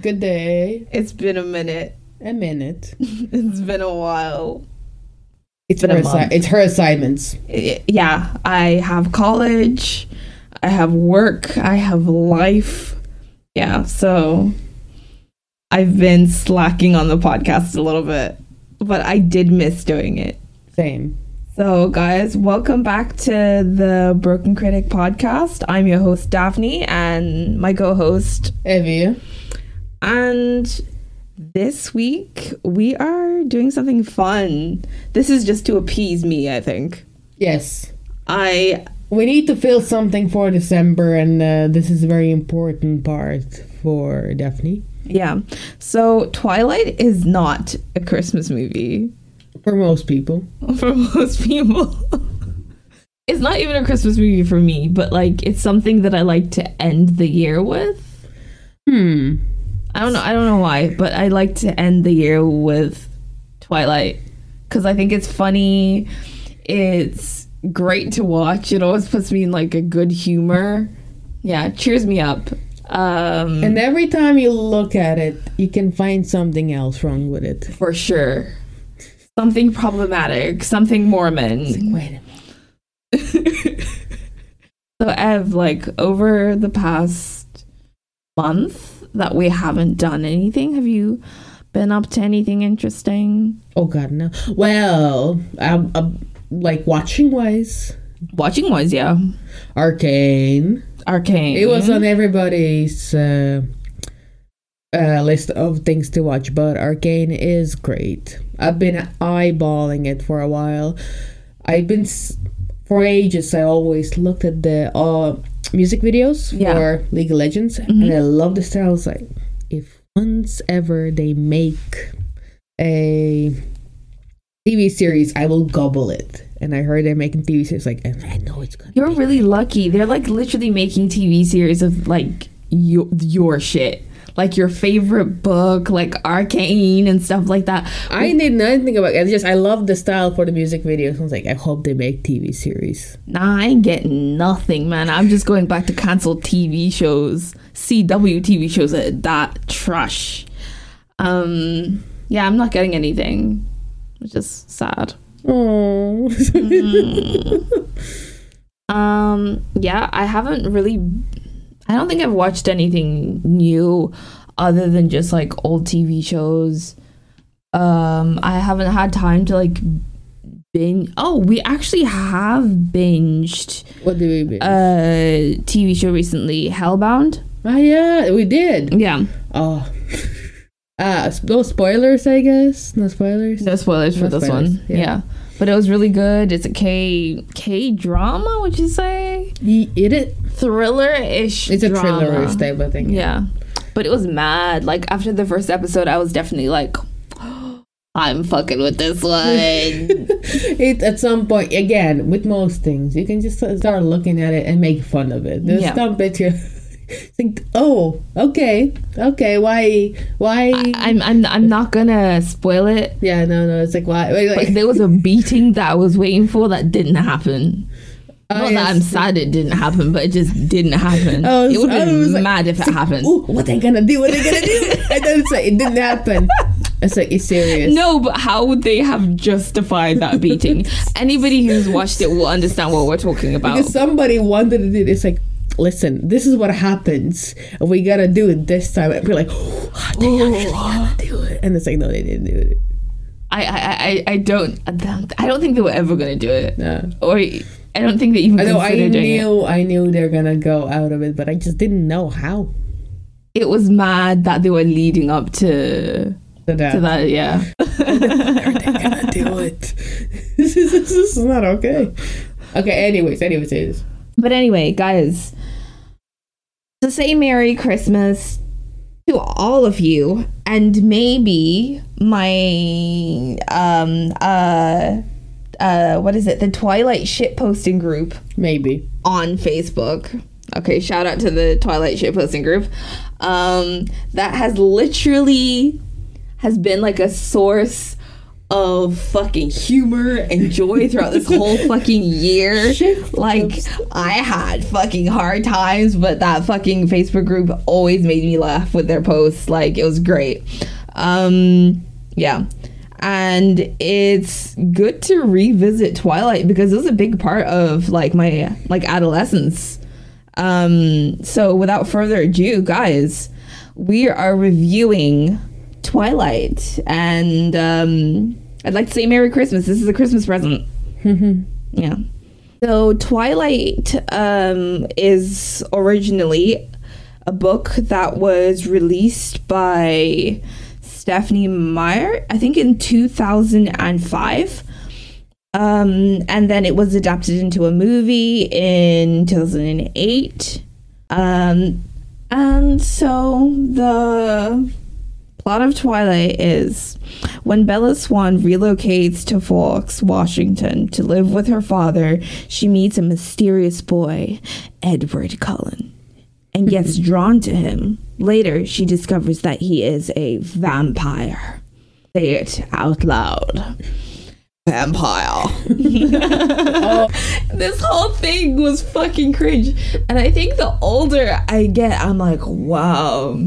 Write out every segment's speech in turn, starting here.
Good day. It's been a minute. A minute. It's been a while. It's her assignments. Yeah. I have college. I have work. I have life. Yeah. So I've been slacking on the podcast a little bit, but I did miss doing it. Same. So guys, welcome back to the Broken Critic podcast. I'm your host, Daphne, and my co-host, Evie. And this week, we are doing something fun. This is just to appease me, I think. Yes. We need to fill something for December, and this is a very important part for Daphne. Yeah. So Twilight is not a Christmas movie. For most people. It's not even a Christmas movie for me, but like it's something that I like to end the year with. I don't know why, but I like to end the year with Twilight because I think it's funny. It's great to watch. It always puts me in like a good humor. Yeah, cheers me up. And every time you look at it, you can find something else wrong with it. For sure. Something problematic, something Mormon. Wait a minute. So Ev, like over the past month that we haven't done anything, have you been up to anything interesting? Oh God, no. Well, like watching wise, yeah. Arcane. It was on everybody's list of things to watch, but Arcane is great. I've been eyeballing it for a while. For ages, I always looked at the music videos for League of Legends, and I love the style. I was like, if once ever they make a TV series, I will gobble it. And I heard they're making TV series, like, and I know it's gonna. You're really lucky. They're like literally making TV series of like your shit. Like your favorite book, like Arcane and stuff like that. I did not think about it. I love the style for the music videos. I was like, I hope they make TV series. Nah, I ain't getting nothing, man. I'm just going back to canceled TV shows, CW TV shows that trash. Yeah, I'm not getting anything, which is sad. Oh. Yeah, I haven't really. I don't think I've watched anything new other than just like old TV shows. I haven't had time to like binge. Oh, we actually have binged. What did we binge? TV show recently, Hellbound. Oh yeah, we did. Yeah. Oh. No spoilers, I guess. No spoilers for this one. Yeah. But it was really good. It's a K-drama, would you say? Thriller-ish. It's a thriller-ish type of thing. Yeah. But it was mad. Like, after the first episode, I was definitely like, oh, I'm fucking with this one. At some point, again, with most things, you can just start looking at it and make fun of it. There's some bit you think, oh, okay, why? I'm not gonna spoil it. Yeah, no, it's like, why? Like, there was a beating that I was waiting for that didn't happen. That I'm sad it didn't happen, but it just didn't happen. It would have been mad if it happened. Ooh, what they gonna do? And then it's like, it didn't happen. It's like, it's serious. No, but how would they have justified that beating? Anybody who's watched it will understand what we're talking about. Because somebody wanted to do it. It's like, listen, this is what happens. We gotta do it this time. And we're like, oh, they actually gotta do it. And it's like, no, they didn't do it. I don't think they were ever gonna do it. No. Or I don't think they even considered doing it. I knew they were gonna go out of it, but I just didn't know how. It was mad that they were leading up to that. Yeah. Are they gonna do it? This is not okay. Okay. Anyways. But anyway, guys, to say Merry Christmas to all of you, and maybe my the Twilight shitposting group, maybe on Facebook. Okay, shout out to the Twilight shitposting group. That has been like a source of fucking humor and joy throughout this whole fucking year. Like, I had fucking hard times, but that fucking Facebook group always made me laugh with their posts. Like, it was great. Yeah. And it's good to revisit Twilight because it was a big part of, like, my, like, adolescence. So without further ado, guys, we are reviewing Twilight, and I'd like to say Merry Christmas. This is a Christmas present. Yeah. So Twilight is originally a book that was released by Stephanie Meyer, I think, in 2005. And then it was adapted into a movie in 2008. And so the plot of Twilight is, when Bella Swan relocates to Forks, Washington, to live with her father, she meets a mysterious boy, Edward Cullen, and gets drawn to him. Later, she discovers that he is a vampire. Say it out loud. Vampire. Oh. This whole thing was fucking cringe, and I think the older I get, I'm like, wow,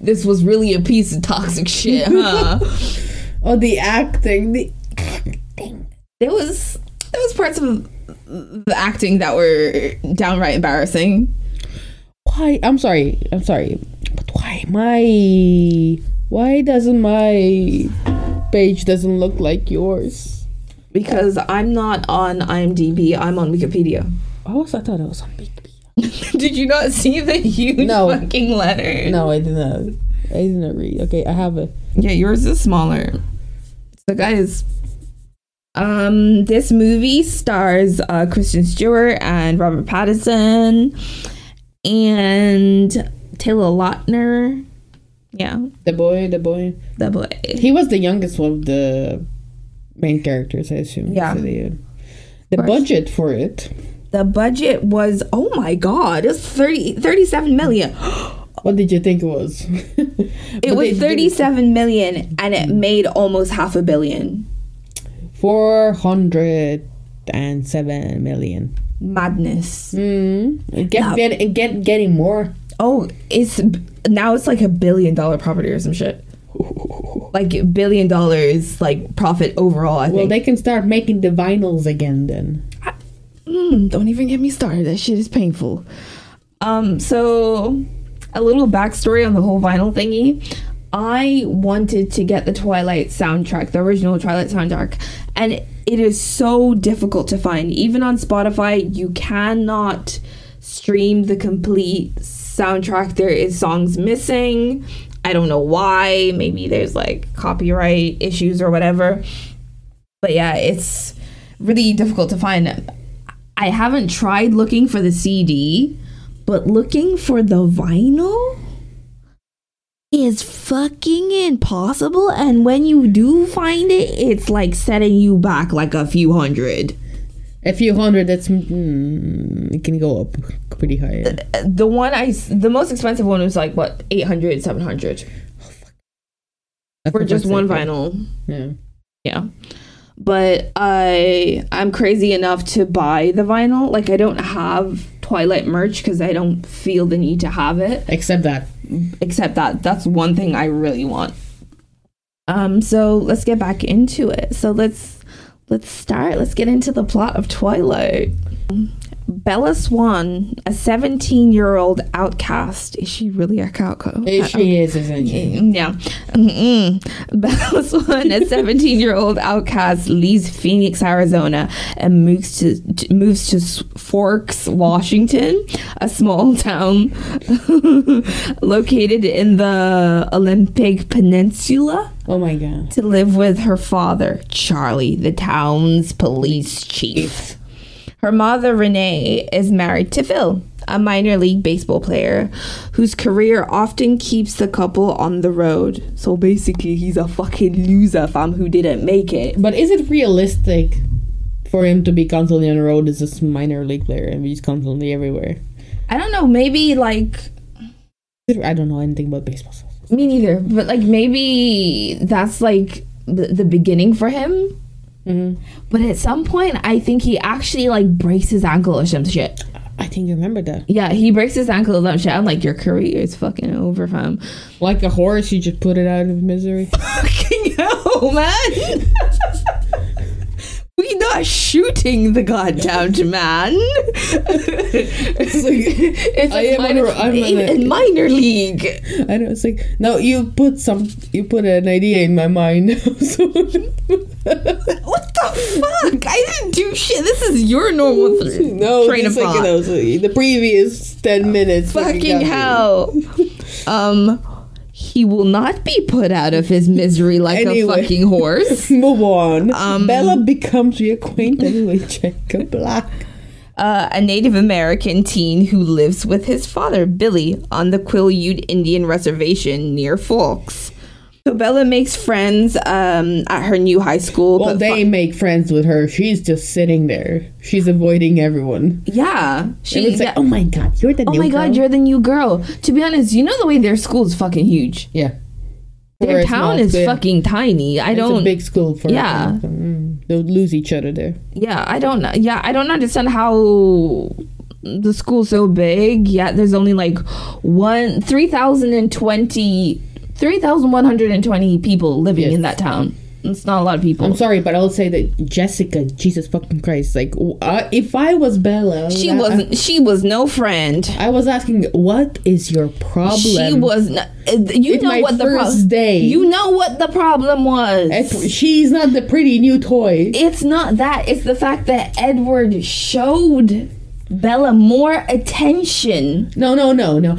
this was really a piece of toxic shit, huh? Oh, the acting. There was parts of the acting that were downright embarrassing. Why? I'm sorry, but why doesn't my page doesn't look like yours? Because I'm not on IMDb, I'm on Wikipedia. Oh, I thought I was on Wikipedia. Did you not see the huge fucking letter? No, I didn't. I didn't read. Okay, I have it. Yeah, yours is smaller. So, guys, this movie stars Christian Stewart and Robert Pattinson and Taylor Lautner. Yeah, the boy. He was the youngest one of the main characters, I assume. Yeah. The budget for it. The budget was, oh my god, it was 37 million. What did you think it was? It was 37 million, and it made almost $500 million. 407 million. Madness. Getting more. Oh, it's now it's like $1 billion property or some shit. Like $1 billion, like profit overall. I think. Well, they can start making the vinyls again then. Don't even get me started. That shit is painful. So a little backstory on the whole vinyl thingy. I wanted to get the Twilight soundtrack, the original Twilight soundtrack, and it is so difficult to find. Even on Spotify, you cannot stream the complete soundtrack. There is songs missing. I don't know why. Maybe there's like copyright issues or whatever. But yeah, it's really difficult to find. I haven't tried looking for the CD, but looking for the vinyl is fucking impossible. And when you do find it, it's like setting you back like $100. That's it can go up pretty high. Yeah. The most expensive one was like what, $800, $700. Oh, fuck. For just one vinyl. Yeah. But I'm crazy enough to buy the vinyl. Like, I don't have Twilight merch because I don't feel the need to have it. Except that. That's one thing I really want. So let's get back into it. So let's start. Let's get into the plot of Twilight. Bella Swan, a 17-year-old outcast. Is she really a outcast? She is, isn't she? Yeah. Bella Swan, a 17-year-old outcast, leaves Phoenix, Arizona, and moves to Forks, Washington, a small town located in the Olympic Peninsula. Oh my God. To live with her father, Charlie, the town's police chief. Her mother, Renee, is married to Phil, a minor league baseball player whose career often keeps the couple on the road. So basically, he's a fucking loser, fam, who didn't make it. But is it realistic for him to be constantly on the road as a minor league player and he's constantly everywhere? I don't know. Maybe, like, I don't know anything about baseball. Me neither. But, like, maybe that's, like, the beginning for him. Mm-hmm. But at some point, I think he actually like breaks his ankle or some shit. I think you remember that. Yeah, he breaks his ankle or some shit. I'm like, your career is fucking over, fam. Like a horse, you just put it out of misery. Fucking hell, man. We're not shooting the goddamn man. It's like, it's minor league. I know, it's like, no, you put an idea in my mind. What the fuck? I didn't do shit. This is your normal train of thought. No, it's like, you know, the previous 10 minutes. Fucking hell. He will not be put out of his misery like a fucking horse. Move on. Bella becomes reacquainted with Jacob Black. A Native American teen who lives with his father, Billy, on the Quileute Indian Reservation near Forks. So Bella makes friends at her new high school. Well, they make friends with her. She's just sitting there. She's avoiding everyone. Yeah. She's like, oh my God, you're the new girl. Oh my God, you're the new girl. To be honest, you know the way their school is fucking huge. Yeah. Their town is fucking tiny. It's a big school for her. They'll lose each other there. Yeah, I don't understand how the school's so big. Yeah, there's only like 3,120 people living in that town. It's not a lot of people. I'm sorry, but I'll say that Jessica, Jesus fucking Christ, like, if I was Bella... She was no friend. I was asking, what is your problem? She was... You know what the problem was. She's not the pretty new toy. It's not that. It's the fact that Edward showed Bella more attention. No.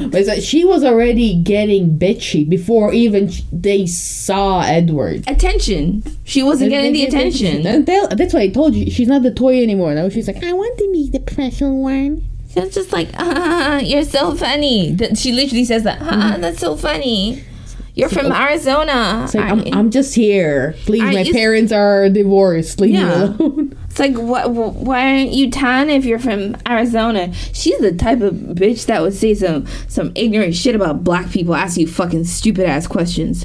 But like she was already getting bitchy before even they saw Edward. Attention. She wasn't getting the attention. That's why I told you she's not the toy anymore. Now she's like, I want to be the special one. She's just like, you're so funny. She literally says that. That's so funny. You're from Arizona. It's like, I'm just here. Please, my parents are divorced. Leave me alone. It's like, why aren't you tan if you're from Arizona? She's the type of bitch that would say some ignorant shit about black people, ask you fucking stupid ass questions.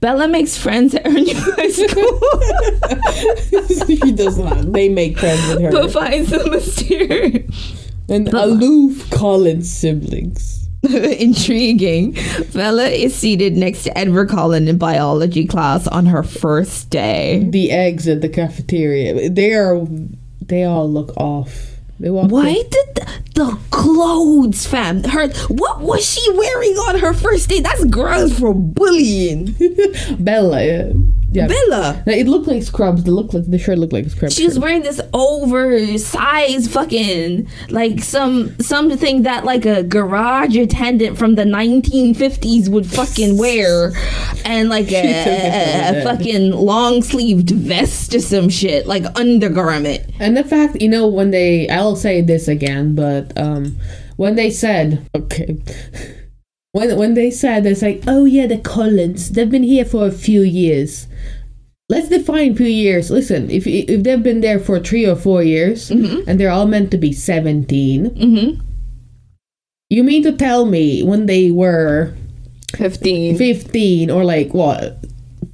Bella makes friends at her new high school. She does not. They make friends with her. But finds the mysterious and aloof Cullen siblings. Intriguing. Bella is seated next to Edward Cullen in biology class on her first day. The eggs at the cafeteria. They all look off. Did the clothes, fam? What was she wearing on her first day? That's girls for bullying. Bella, yeah. Bella. It looked like scrubs. The shirt looked like scrubs. She was wearing this oversized fucking like something that like a garage attendant from the 1950s would fucking wear, and like a fucking long sleeved vest or some shit, like undergarment. And the fact, you know, when they, I'll say this again, but when they said, okay. When they said, it's like, oh yeah, the Collins, they've been here for a few years. Let's define few years. Listen, if they've been there for 3 or 4 years, mm-hmm. and they're all meant to be 17, mm-hmm. you mean to tell me when they were 15 or like what,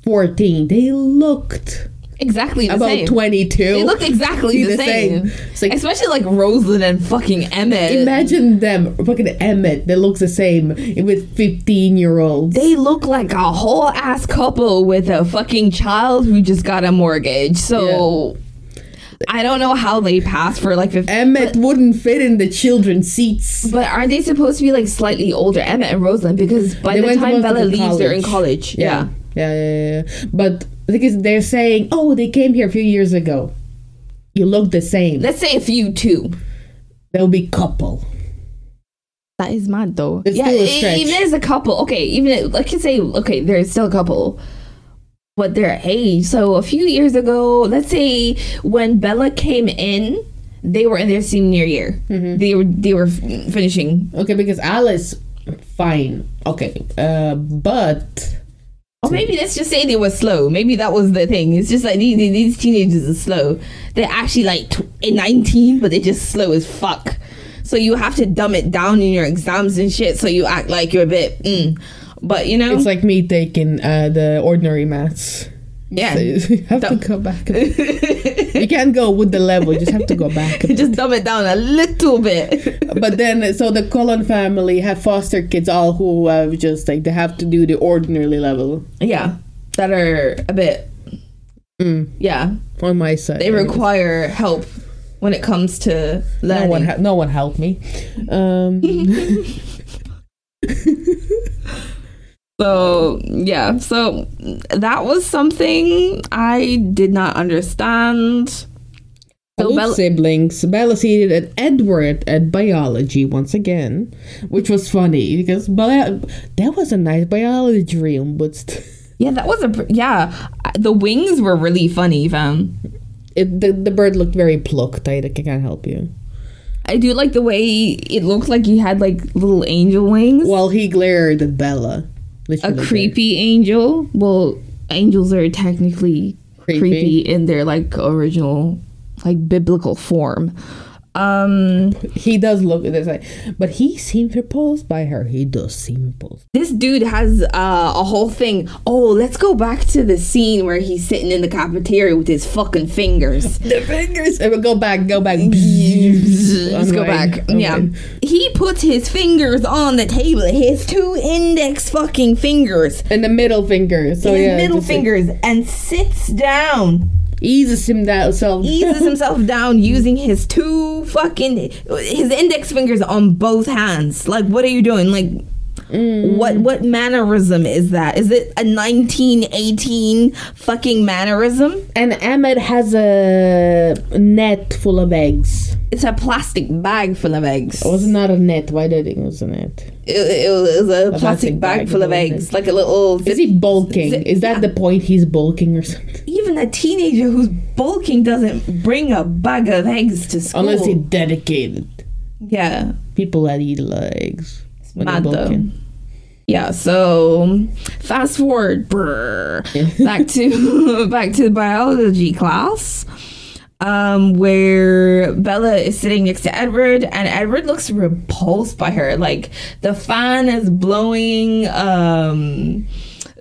14, they looked exactly the same. About 22. They looked exactly the same. Like, especially like Rosalind and fucking Emmett. Imagine them, fucking Emmett, that looks the same with 15-year-olds. They look like a whole ass couple with a fucking child who just got a mortgage. So yeah. I don't know how they pass for like 15. Emmett wouldn't fit in the children's seats. But aren't they supposed to be like slightly older, Emmett and Rosalind? Because by the time Bella leaves, they're in college. Yeah. Yeah. But because they're saying, oh, they came here a few years ago. You look the same. Let's say a few too. They'll be couple. That is mad though. It's even as a couple. Okay, even I can say, okay, they're still a couple. But their age. So a few years ago, let's say when Bella came in, they were in their senior year. Mm-hmm. They were finishing. Okay, because Alice, fine. Okay, but. Or maybe let's just say they were slow. Maybe that was the thing. It's just like these teenagers are slow. They're actually like 19, but they're just slow as fuck. So you have to dumb it down in your exams and shit. So you act like you're a bit But, you know, it's like me taking the ordinary maths. Yeah, so you have to go back. You can't go with the level, you just have to go back. Just dumb it down a little bit. But then, so the Cullen family have foster kids, all who have just like, they have to do the ordinary level. Yeah, that are a bit. Mm. Yeah, on my side, they require help when it comes to learning. No one helped me. So yeah, so that was something I did not understand. So siblings, Bella seated at Edward at biology once again, which was funny because Bella, that was a nice biology room, but yeah, that was the wings were really funny, fam. The bird looked very plucked. I can't help you. I do like the way it looked like he had like little angel wings. Well, he glared at Bella. Literally a creepy angel. Well, angels are technically creepy in their like original, like biblical form. He does look at this, like, but he seems repulsed by her. He does seem repulsed. This dude has a whole thing. Oh, let's go back to the scene where he's sitting in the cafeteria with his fucking fingers. The fingers. Go back. Let's go back. Yeah. He puts his fingers on the table. His two index fucking fingers. And the middle finger. So his middle fingers, like, and sits down. Eases himself down using his two fucking, his index fingers on both hands. Like, what are you doing? Like, what mannerism is that? Is it a 1918 fucking mannerism? And Emmett has a net full of eggs. It's a plastic bag full of eggs. It was not a net. Why did it was a net? It was a plastic bag full of eggs. Like a little... Is he bulking? Is that the point? He's bulking or something? Even a teenager who's bulking doesn't bring a bag of eggs to school. Unless he's dedicated. Yeah. People that eat a lot of eggs. It's mad though. Yeah, so fast forward. Yeah. Back to biology class. Where Bella is sitting next to Edward, and Edward looks repulsed by her. Like, the fan is blowing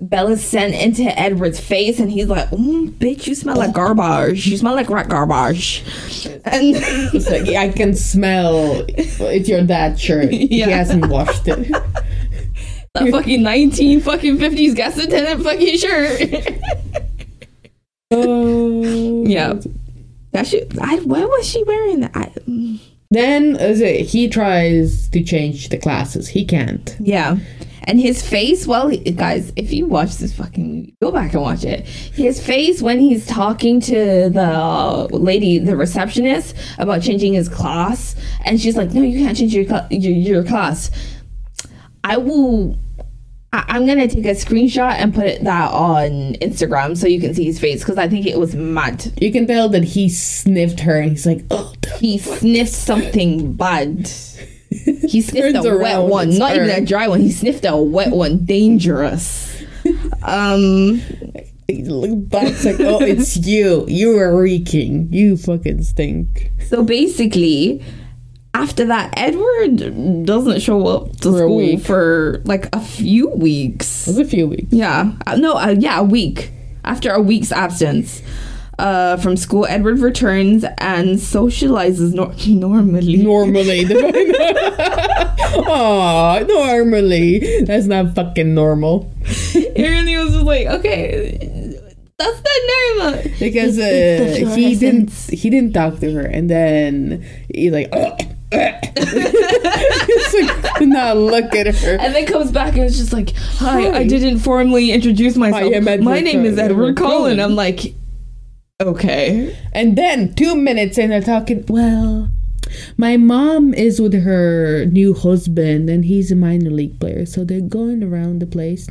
Bella's scent into Edward's face, and he's like, bitch, you smell like garbage. You smell like rat garbage. And it's like, I can smell if you're that shirt. Yeah. He hasn't washed it. That fucking 1950s gas attendant fucking shirt. Oh. Yeah. Why was she wearing that? Then he tries to change the classes. He can't. Yeah. And his face, well, guys, if you watch this fucking movie, go back and watch it. His face when he's talking to the lady, the receptionist, about changing his class. And she's like, no, you can't change your class. I'm going to take a screenshot and put that on Instagram so you can see his face, because I think it was mad. You can tell that he sniffed her and he's like, oh. He sniffed something bad. He sniffed a wet one. Not even a dry one. He sniffed a wet one. Dangerous. He looked back, it's like, oh, it's you. You are reeking. You fucking stink. So basically... After that, Edward doesn't show up to school for like a few weeks. It was a few weeks. Yeah. A week. After a week's absence from school, Edward returns and socializes normally. Normally. Aw, normally. That's not fucking normal. It really was just like, okay... That's not normal. Because he didn't talk to her, and then he's like, so could not look at her, and then comes back and it's just like, hi, I didn't formally introduce myself. My name is Edward Cullen. I'm like, okay. And then 2 minutes in, they're talking. Well, my mom is with her new husband, and he's a minor league player, so they're going around the place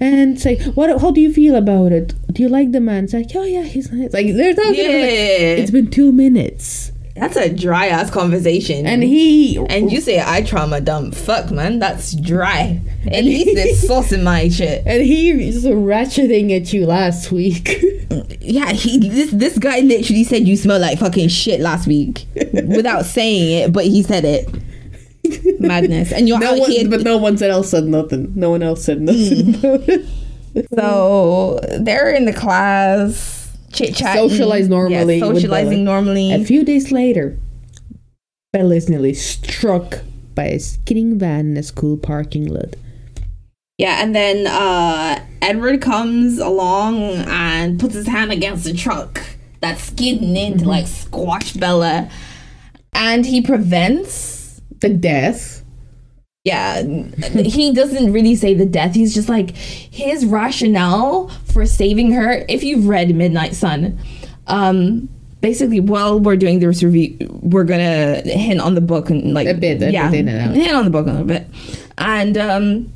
and say, "What? How do you feel about it? Do you like the man?" It's like, "Oh yeah, he's nice." Like, they're talking. Yeah. Like, it's been 2 minutes. That's a dry ass conversation. And you say I trauma dump. Fuck, man, that's dry. At least there's sauce in my shit. And he's ratcheting at you last week. Yeah, this guy literally said you smell like fucking shit last week without saying it, but he said it. Madness. And you're no out one, here. But no one else said nothing. No one else said nothing about it. So they're in the class, chit-chatting. Socialize normally. Yeah, socializing normally. A few days later, Bella is nearly struck by a skidding van in a school parking lot. Yeah, and then Edward comes along and puts his hand against the truck that's skidding in to like squash Bella. And he prevents the death. Yeah, he doesn't really say the death. He's just like, his rationale for saving her, if you've read Midnight Sun, basically, while we're doing this review, we're gonna hint on the book and like a bit, hint on the book a little bit. And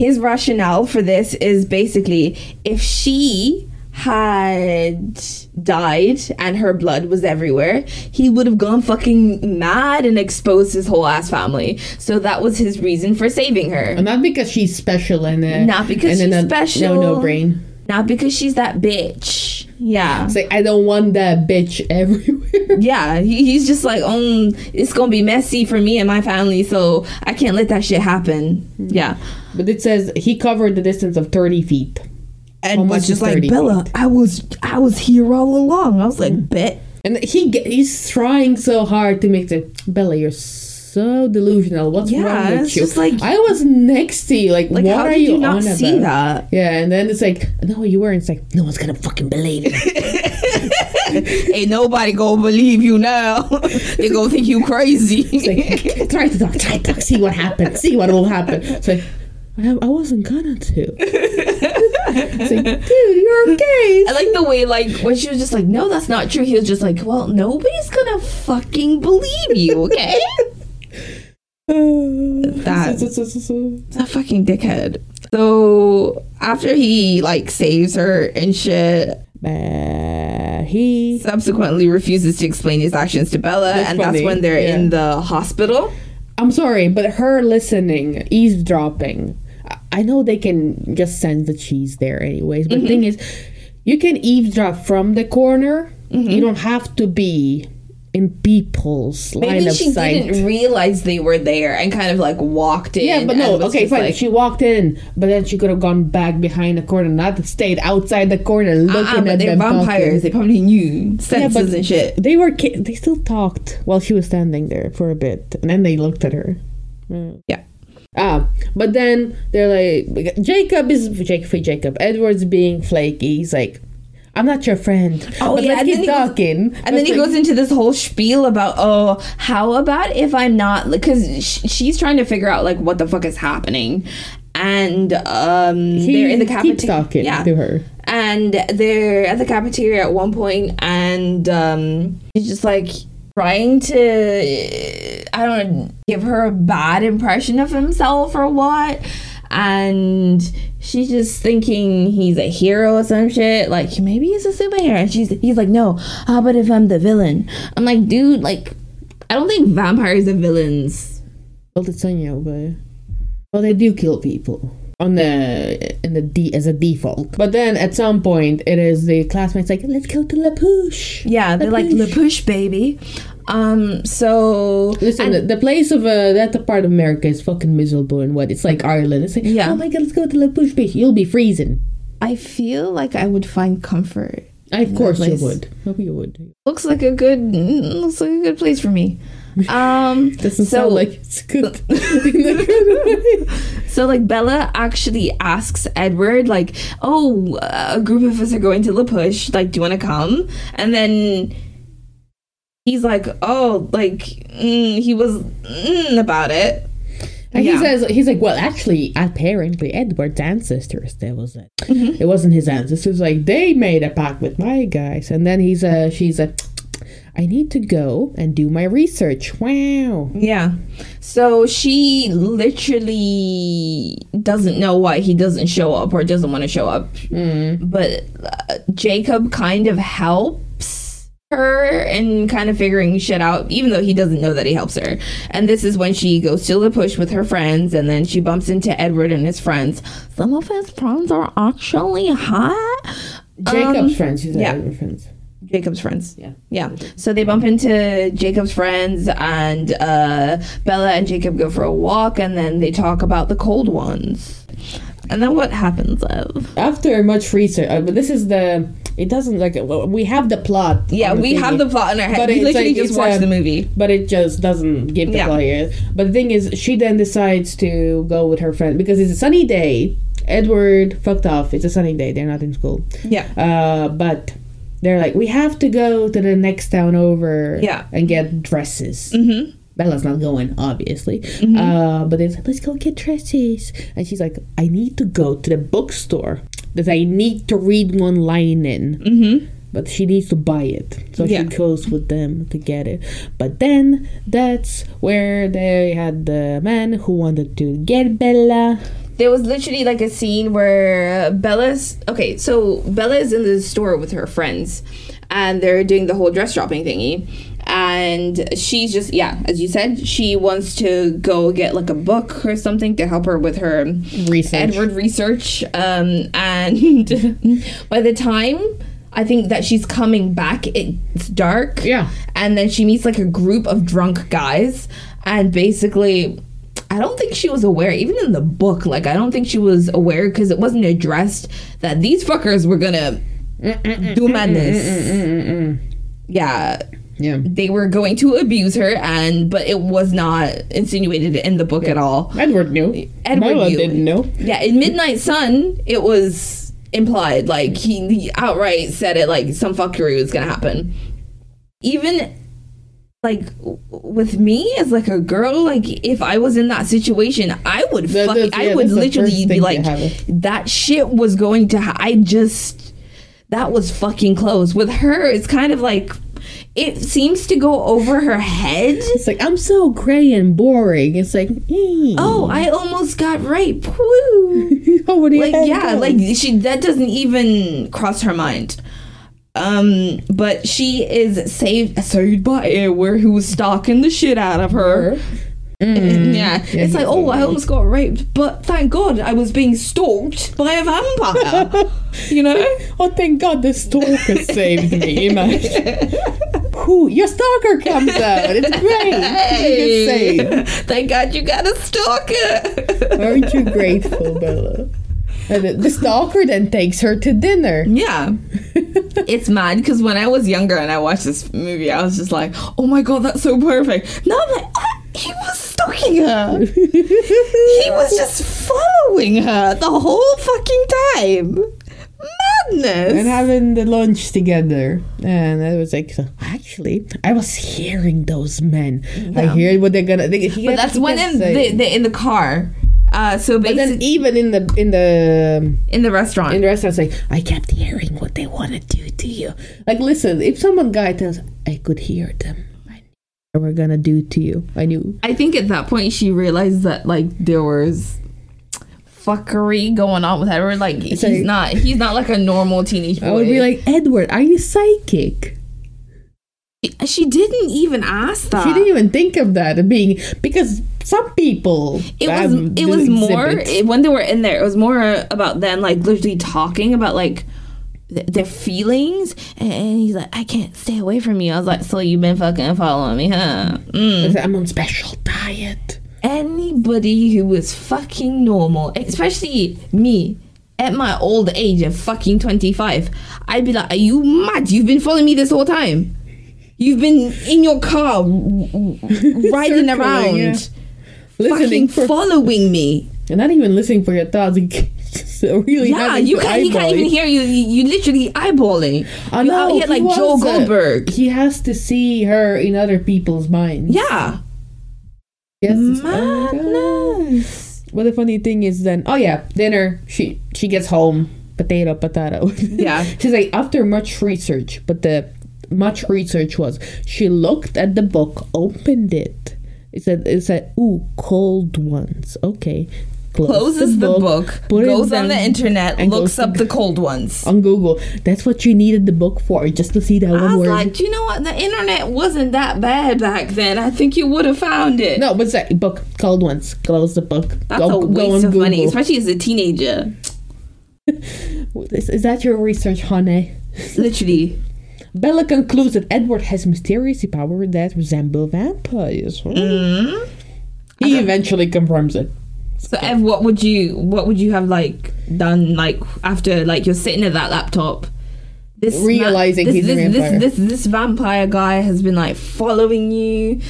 his rationale for this is basically, if she had died and her blood was everywhere, he would have gone fucking mad and exposed his whole ass family. So that was his reason for saving her. And not because she's special and not because she's special. No brain. Not because she's that bitch. Yeah. It's like, I don't want that bitch everywhere. Yeah. He's just like, it's going to be messy for me and my family, so I can't let that shit happen. Yeah. But it says he covered the distance of 30 feet. And was just like, Bella, feet? I was here all along. I was like, bet. And he's trying so hard to make the, Bella, you're so delusional. What's wrong with you? Just like, I was next to you. Like what how are did you not about? See that? Yeah, and then it's like, no, you weren't. It's like, no one's gonna fucking believe it. Ain't nobody gonna believe you now. They gonna think you crazy. It's like, try to talk, see what happens, see what will happen. It's like, I wasn't gonna do. It's like, dude, you're okay. I like the way, like, when she was just like, no, that's not true. He was just like, well, nobody's gonna fucking believe you, okay? That fucking dickhead. So after he like saves her and shit, he subsequently refuses to explain his actions to Bella. That's and funny. That's when they're in the hospital. I'm sorry, but her listening, eavesdropping, I know they can just send the cheese there anyways, but the thing is, you can eavesdrop from the corner. You don't have to be in people's line of sight. Maybe she didn't realize they were there and kind of like walked in. Yeah, but no, okay, fine. Like, she walked in, but then she could have gone back behind the corner, not stayed outside the corner looking at them. But they're vampires. Talking. They probably knew senses and shit. They were they still talked while she was standing there for a bit, and then they looked at her. Yeah. But then they're like, Jacob. Edward's being flaky. He's like, I'm not your friend. Oh, but yeah. Let's keep talking. And then he goes into this whole spiel about, how about if I'm not... Because she's trying to figure out, like, what the fuck is happening. And they're in the cafeteria. Keeps talking to her. And they're at the cafeteria at one point, and he's just, like, trying to, I don't know, give her a bad impression of himself or what. And she's just thinking he's a hero or some shit. Like, maybe he's a superhero. And he's like, no, how about if I'm the villain? I'm like, dude, like, I don't think vampires are villains. Well, it's on you, but... Well, they do kill people. As a default. But then at some point, it is the classmates like, let's go to La Push. Yeah, they're like, La Push, baby. So listen, the place of that part of America is fucking miserable and wet. It's like Ireland. It's like, oh my god, let's go to La Push Beach. You'll be freezing. I feel like I would find comfort. Of course you would. Maybe you would. Looks like a good place for me. Doesn't sound like it's good. So like Bella actually asks Edward like, a group of us are going to La Push. Like, do you want to come? And then he's like, he was about it. And he says, he's like, well, actually, apparently, Edward's ancestors, it wasn't his ancestors. Like, they made a pact with my guys. And then she's I need to go and do my research. Wow. Yeah. So she literally doesn't know why he doesn't show up or doesn't want to show up. But Jacob kind of helps her and kind of figuring shit out, even though he doesn't know that he helps her. And this is when she goes to La Push with her friends, and then she bumps into Edward and his friends. Some of his friends are actually hot. Jacob's friends. Jacob's friends. Yeah. Yeah. So they bump into Jacob's friends, and Bella and Jacob go for a walk, and then they talk about the cold ones. And then what happens, Ev? After much research, but this is the... It doesn't, like... We have the plot. Yeah, we have the plot in our head. But we literally like, just watch the movmovie. But it just doesn't give the plot here. But the thing is, she then decides to go with her friend. Because it's a sunny day. Edward fucked off. It's a sunny day. They're not in school. Yeah. But... They're like, we have to go to the next town over and get dresses. Mm-hmm. Bella's not going, obviously. Mm-hmm. But they're like, let's go get dresses. And she's like, I need to go to the bookstore that I need to read one line in. Mm-hmm. But she needs to buy it. So she goes with them to get it. But then that's where they had the man who wanted to get Bella. There was literally like a scene where Bella's... Okay, so Bella is in the store with her friends. And they're doing the whole dress shopping thingy. And she's just... Yeah, as you said, she wants to go get like a book or something to help her with her... Research. Edward research. And by the time... I think that she's coming back. It's dark. Yeah. And then she meets like a group of drunk guys. And basically... I don't think she was aware, even in the book, like, I don't think she was aware because it wasn't addressed that these fuckers were gonna do madness. Yeah. Yeah. They were going to abuse her, but it was not insinuated in the book at all. Edward knew. Marla didn't know. Yeah, in Midnight Sun, it was implied. Like, he outright said it, like, some fuckery was gonna happen. Even... Like, with me as, like, a girl, like, if I was in that situation, I would literally be like, that shit was going to... that was fucking close. With her, it's kind of like... It seems to go over her head. It's like, I'm so gray and boring. It's like, oh, I almost got raped. Woo! That doesn't even cross her mind. But she is saved by Edward, who was stalking the shit out of her. It's like, I almost got raped, but thank God I was being stalked by a vampire. You know? Oh, thank God the stalker saved me. Imagine. Your stalker comes out. It's great. Hey. Saved. Thank God you got a stalker. Aren't you grateful, Bella? And the stalker then takes her to dinner. Yeah. It's mad because when I was younger and I watched this movie, I was just like, oh my God, that's so perfect. Now I'm like, he was stalking her. He was just following her the whole fucking time. Madness. And having the lunch together. And I was like, actually, I was hearing those men. Yeah. I hear what they're going to... But that's when in the car... So basically, but then even in the restaurant, it's like, I kept hearing what they want to do to you. Like, listen, if guy tells, I could hear them. I knew what they were gonna do to you. I knew. I think at that point she realized that like there was fuckery going on with Edward. Like he's not like a normal teenage boy. I would be like, Edward, are you psychic? She didn't even ask that. She didn't even think of that being because some people. When they were in there. It was more about them like literally talking about like their feelings, and he's like, I can't stay away from you. I was like, so you've been fucking following me, huh? Mm. I'm on special diet. Anybody who was fucking normal, especially me. At my old age of fucking 25, I'd be like, are you mad? You've been following me this whole time. You've been in your car, riding around, listening, following me. And not even listening for your thoughts. Really he can't even hear you. You literally eyeballing. I know. You're out here like Joel Goldberg. He has to see her in other people's minds. Yeah. Yes. Madness. Well, the funny thing is then... Oh, yeah. Dinner. She gets home. Potato. Yeah. She's like, after much research, but the... Much research was she looked at the book, opened it. It said, ooh, cold ones. Okay. Closes the book goes on the internet, looks up the cold ones. On Google. That's what you needed the book for, just to see that one word. I was like, you know what? The internet wasn't that bad back then. I think you would have found it. No, but it's like, book, cold ones. Close the book. That's a waste of money, especially as a teenager. Is that your research, honey? Literally. Bella concludes that Edward has mysterious powers that resemble vampires. Mm-hmm. He eventually confirms it. So Ev, what would you have done after you're sitting at that laptop, realizing he's a vampire. This vampire guy has been following you,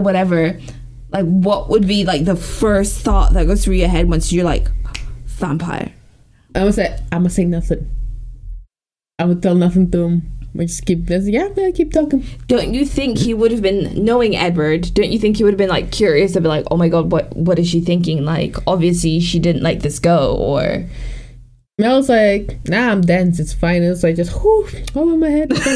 whatever. What would be the first thought that goes through your head once you're vampire? I would say nothing. I would tell nothing to him. We just keep talking. Don't you think he would have been, knowing Edward, don't you think he would have been curious and be oh my god, what is she thinking? Obviously she didn't let this go, or... I was nah, I'm dense, it's fine. It's just, whoo, over my head. But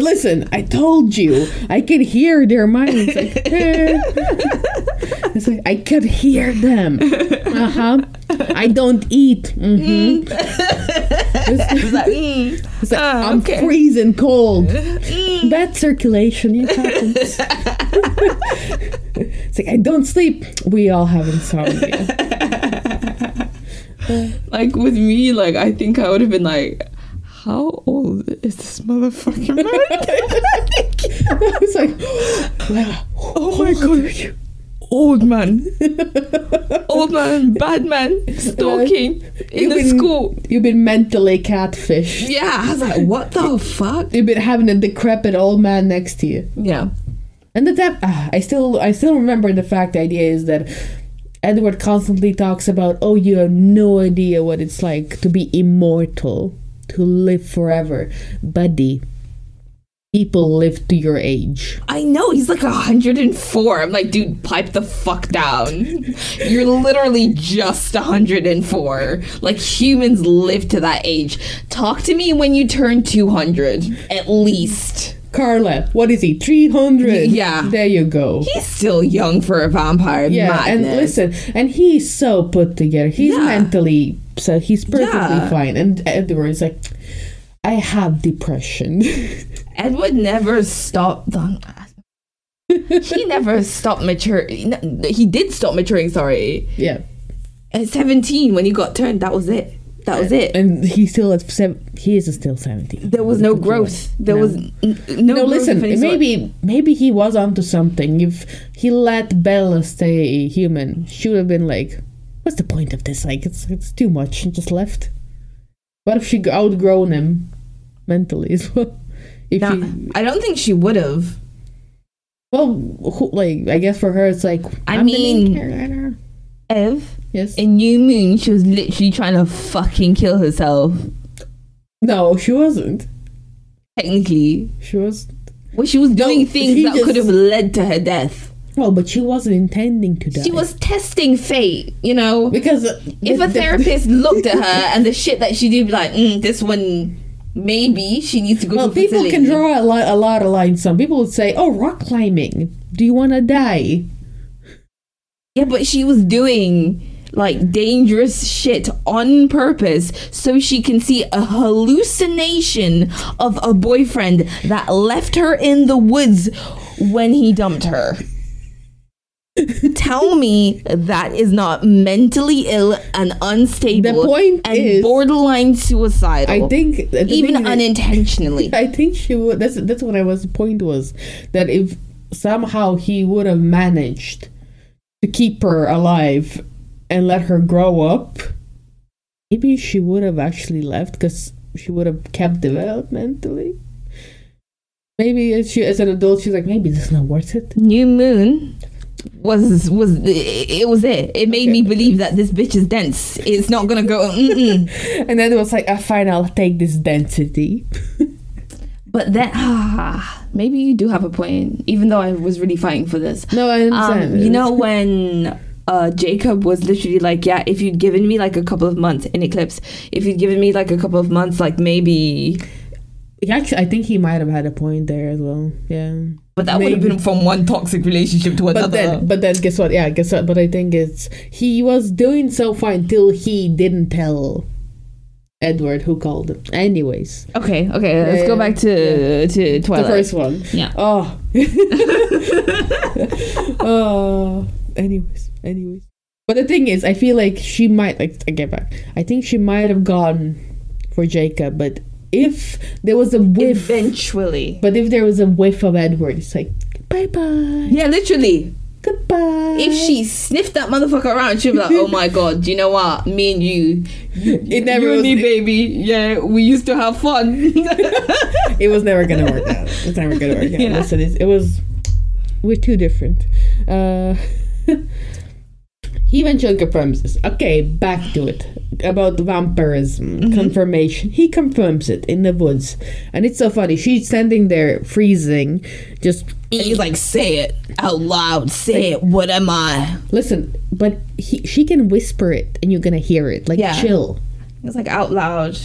listen, I told you, I could hear their minds. I could hear them. Uh-huh. I don't eat. Mm-hmm. I'm okay. Freezing cold. Bad circulation, it happens. It's I don't sleep. We all have insomnia. With me, I think I would have been how old is this motherfucking man? I was oh my god, old man, bad man, stalking in the school. You've been mentally catfished. Yeah, I was what the fuck? You've been having a decrepit old man next to you. Yeah. And I still remember the fact. The idea is that Edward constantly talks about, oh, you have no idea what it's like to be immortal, to live forever. Buddy, people live to your age. I know, he's 104. I'm dude, pipe the fuck down. You're literally just 104. Humans live to that age. Talk to me when you turn 200, at least. Carla, what is he, 300? Yeah. There you go. He's still young for a vampire. Yeah, madness. And listen, and he's so put together. He's mentally, so he's perfectly fine. And Edward is I have depression. Edward never stopped. He never stopped maturing. He did stop maturing, sorry. Yeah. At 17, when he got turned, that was it. That was it. And he is still 17. There was no growth. There was no growth. Listen, maybe he was onto something. If he let Bella stay human, she would have been what's the point of this? It's too much. She just left. What if she outgrown him mentally as well? I don't think she would have. Well, I guess for her, it's the main character. Ev, yes. In New Moon, she was literally trying to fucking kill herself. No, she wasn't. Technically, she was. Well, she was doing things that could have led to her death. Well, but she wasn't intending to die. She was testing fate, Because if a therapist looked at her and the shit that she did, this one. Maybe she needs to go to the facility. Well, people can draw a lot of lines. Some people would say, "Oh, rock climbing. Do you want to die?" Yeah, but she was doing dangerous shit on purpose so she can see a hallucination of a boyfriend that left her in the woods when he dumped her. Tell me that is not mentally ill and unstable. The point is borderline suicidal. I think even unintentionally. I think she would. That's what I was. The point was that if somehow he would have managed to keep her alive and let her grow up, maybe she would have actually left because she would have kept developmentally. Maybe as an adult, she's maybe this is not worth it. New Moon was it. It made me believe that this bitch is dense. It's not gonna go. And then it was fine, I'll take this density. But then, maybe you do have a point, even though I was really fighting for this. No, I understand. When Jacob was literally if you'd given me a couple of months in Eclipse, if you'd given me a couple of months, maybe... Actually, I think he might have had a point there as well, yeah. But that would have been from one toxic relationship to another. But then, guess what? Yeah, guess what? But I think he was doing so fine till he didn't tell Edward who called him. Anyways. Okay. Let's go back to Twilight. The first one. Yeah. Oh. Anyways. But the thing is, I feel like she might, like, I get back. I think she might have gone for Jacob, but if there was a whiff. Eventually. But if there was a whiff of Edward, it's like, bye-bye. Yeah, literally. Goodbye. If she sniffed that motherfucker around, she'd be like, oh my god, you know what? Me and you. It never you was, and me, baby. Yeah, we used to have fun. It was never going to work out. It's never going to work out. Yeah. Listen, it was. We're too different. He eventually confirms this. Okay, back to it. About vampirism. Mm-hmm. Confirmation. He confirms it in the woods. And it's so funny. She's standing there freezing. Just... And he's like, say it out loud. Say it. What am I? Listen, but she can whisper it and you're going to hear it. Like, yeah. Chill. It's like out loud.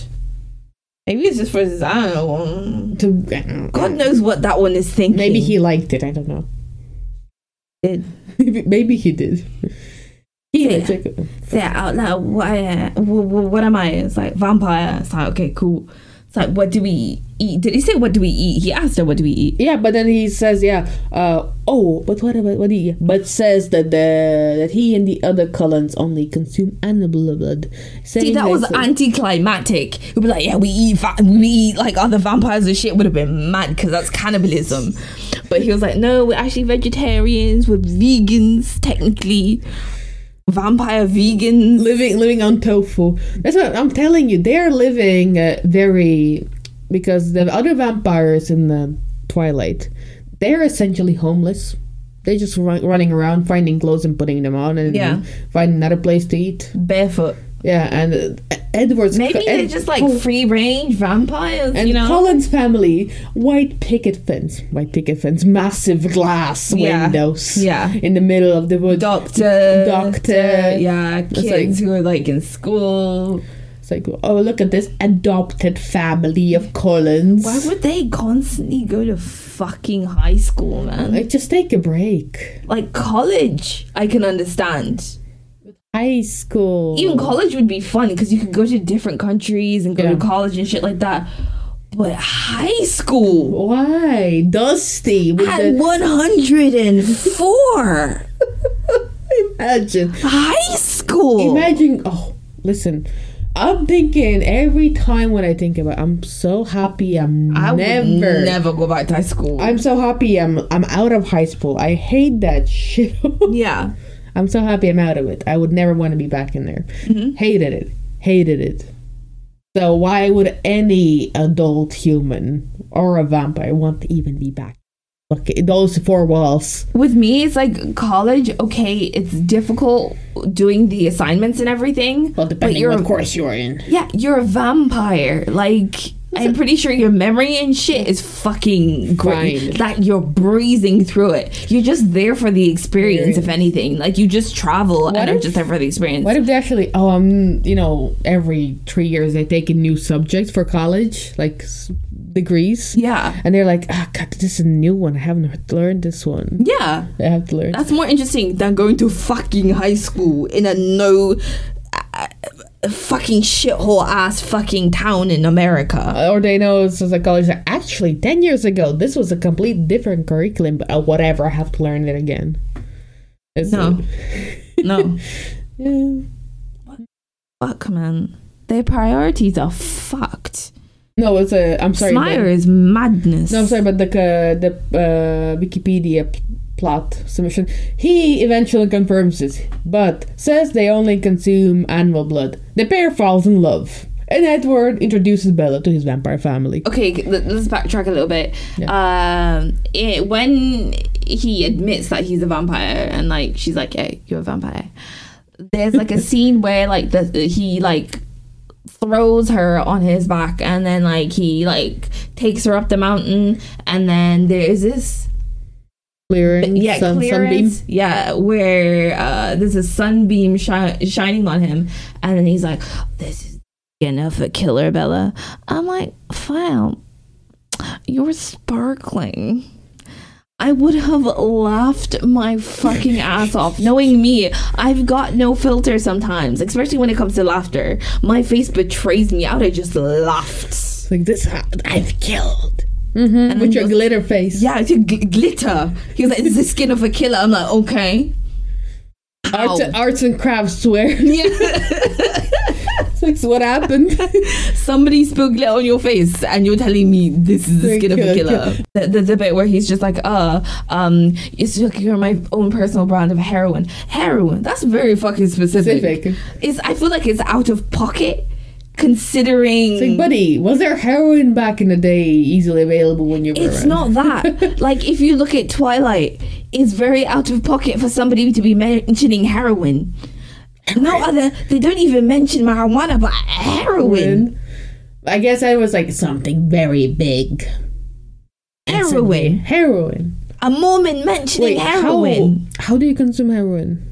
Maybe it's just for his eye. God knows what that one is thinking. Maybe he liked it. I don't know. Did. Maybe he did. Yeah, say out loud. What am I? It's like vampire. It's like, okay, cool. It's like, what do we eat? Did he say what do we eat? He asked her what do we eat. Yeah, but then he says, but what do you eat? But says that he and the other Cullens only consume animal blood. See, that was anticlimactic. He'd be like, yeah, we eat like other vampires and shit. Would have been mad because that's cannibalism. But he was like, no, we're actually vegetarians. We're vegans technically. Vampire vegans living on tofu. That's what I'm telling you. They're living very, because the other vampires in the Twilight, they're essentially homeless. They're just running around finding clothes and putting them on and find another place to eat barefoot. Yeah, and Edward's maybe they're just like free range vampires. And Cullen's family, white picket fence, massive glass windows. Yeah, in the middle of the woods. Doctor. Yeah, kids who are like in school. It's like, oh, look at this adopted family of Cullens. Why would they constantly go to fucking high school, man? Like, just take a break. Like college, I can understand. High school, even college would be fun because you could go to different countries and go to college and shit like that, but high school, why? Dusty with at 104. Imagine high school. Imagine. Oh, listen, I'm thinking every time when I think about it, I'm so happy I would never go back to high school. I'm so happy I'm out of high school. I hate that shit. Yeah, I'm so happy I'm out of it. I would never want to be back in there. Mm-hmm. Hated it. So why would any adult human or a vampire want to even be back? Okay, those four walls. With me, it's like college. Okay, it's difficult doing the assignments and everything. Well, depending on what course you're in. Yeah, you're a vampire. Like... I'm pretty sure your memory and shit is fucking great. Like, you're breezing through it. You're just there for the experience, if anything. Like, you just travel are just there for the experience. What if they actually, every 3 years they take a new subject for college, like degrees? Yeah. And they're like, God, this is a new one. I haven't learned this one. Yeah. I have to learn. That's more interesting than going to fucking high school in a fucking shithole ass fucking town in America. Or they know it's just like college. Actually, 10 years ago, this was a complete different curriculum, but whatever, I have to learn it again. No. Yeah. What the fuck, man? Their priorities are fucked. No, it's I'm sorry. Meyer is madness. No, I'm sorry, but the Wikipedia plot submission. He eventually confirms this, but says they only consume animal blood. The pair falls in love, and Edward introduces Bella to his vampire family. Okay, let's backtrack a little bit. Yeah. When he admits that he's a vampire, and like she's like, "Yeah, you're a vampire," there's like a scene where like he like throws her on his back, and then like he like takes her up the mountain, and then there is this. Clearance, sunbeam. Yeah, where there's a sunbeam shining on him, and then he's like, "This is enough for Killer Bella." I'm like, "Wow, you're sparkling." I would have laughed my fucking ass off. Knowing me, I've got no filter sometimes, especially when it comes to laughter. My face betrays me. I would have just laughed. It's like this, I've killed. Mm-hmm. And with your glitter face. Yeah, it's your glitter. He was like, it's the skin of a killer. I'm like, okay. Arts and crafts wear. Yeah. That's what happened. Somebody spilled glitter on your face and you're telling me this is the skin of a killer. The bit where he's just like, it's like you're my own personal brand of heroin. Heroin, that's very fucking specific. I feel like it's out of pocket. Considering, it's like, buddy, was there heroin back in the day easily available when you were around? It's not that. Like, if you look at Twilight, it's very out of pocket for somebody to be mentioning heroin. No other, they don't even mention marijuana, but heroin. I guess I was like, something very big. Heroin. Heroin. A Mormon mentioning heroin. How do you consume heroin?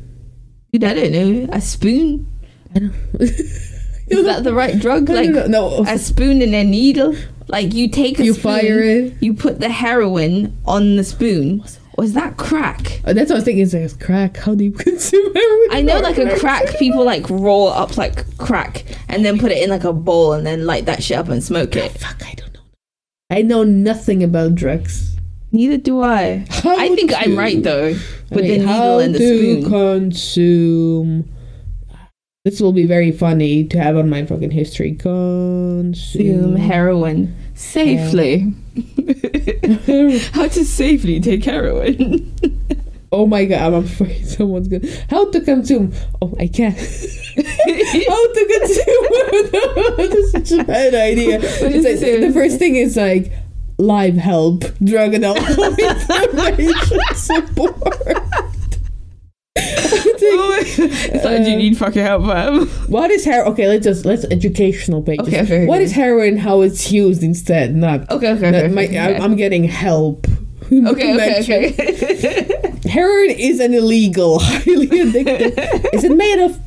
Dude, I don't know. A spoon? I don't know. Is that the right drug? Like, no. A spoon and a needle. Like, you take a spoon, fire it. You put the heroin on the spoon. Or is that crack? Oh, that's what I was thinking. It's like crack. How do you consume heroin? I know, like a crack. People like roll up like crack and then put it in like a bowl and then light that shit up and smoke it. Fuck, I don't know. I know nothing about drugs. Neither do I. I think I'm right though. With the needle and the spoon. How do you consume? This will be very funny to have on my fucking history. Consume heroin safely. How to safely take heroin. Oh my god, I'm afraid someone's gonna. How to consume? Oh, I can't. How to consume? That's such a bad idea. It's like, the first thing is like live help, drug and alcohol information support. It's like, do you need fucking help, man? What is heroin? Okay, let's educational pages. Okay, what is heroin? How it's used instead? Not I'm getting help. Okay. Heroin is an illegal, highly addictive. Is it made of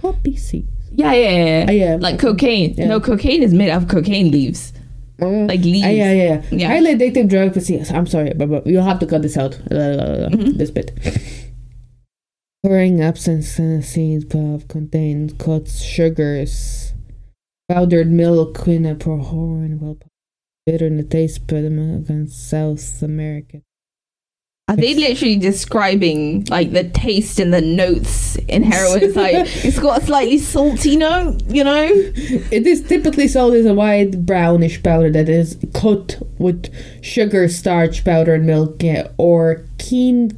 poppy seeds? Yeah. Like cocaine. Yeah. No, cocaine is made of cocaine leaves. Like leaves. Yeah. Highly addictive drug. I'm sorry, but you'll have to cut this out. This bit. Pouring absinthe seeds puff contains cuts, sugars, powdered milk, quinine, well, bitter in the taste bud against South America. Are they literally describing like the taste and the notes in heroin? It's like it's got a slightly salty note, you know. It is typically sold as a white brownish powder that is coated with sugar, starch, powdered milk, or quinine.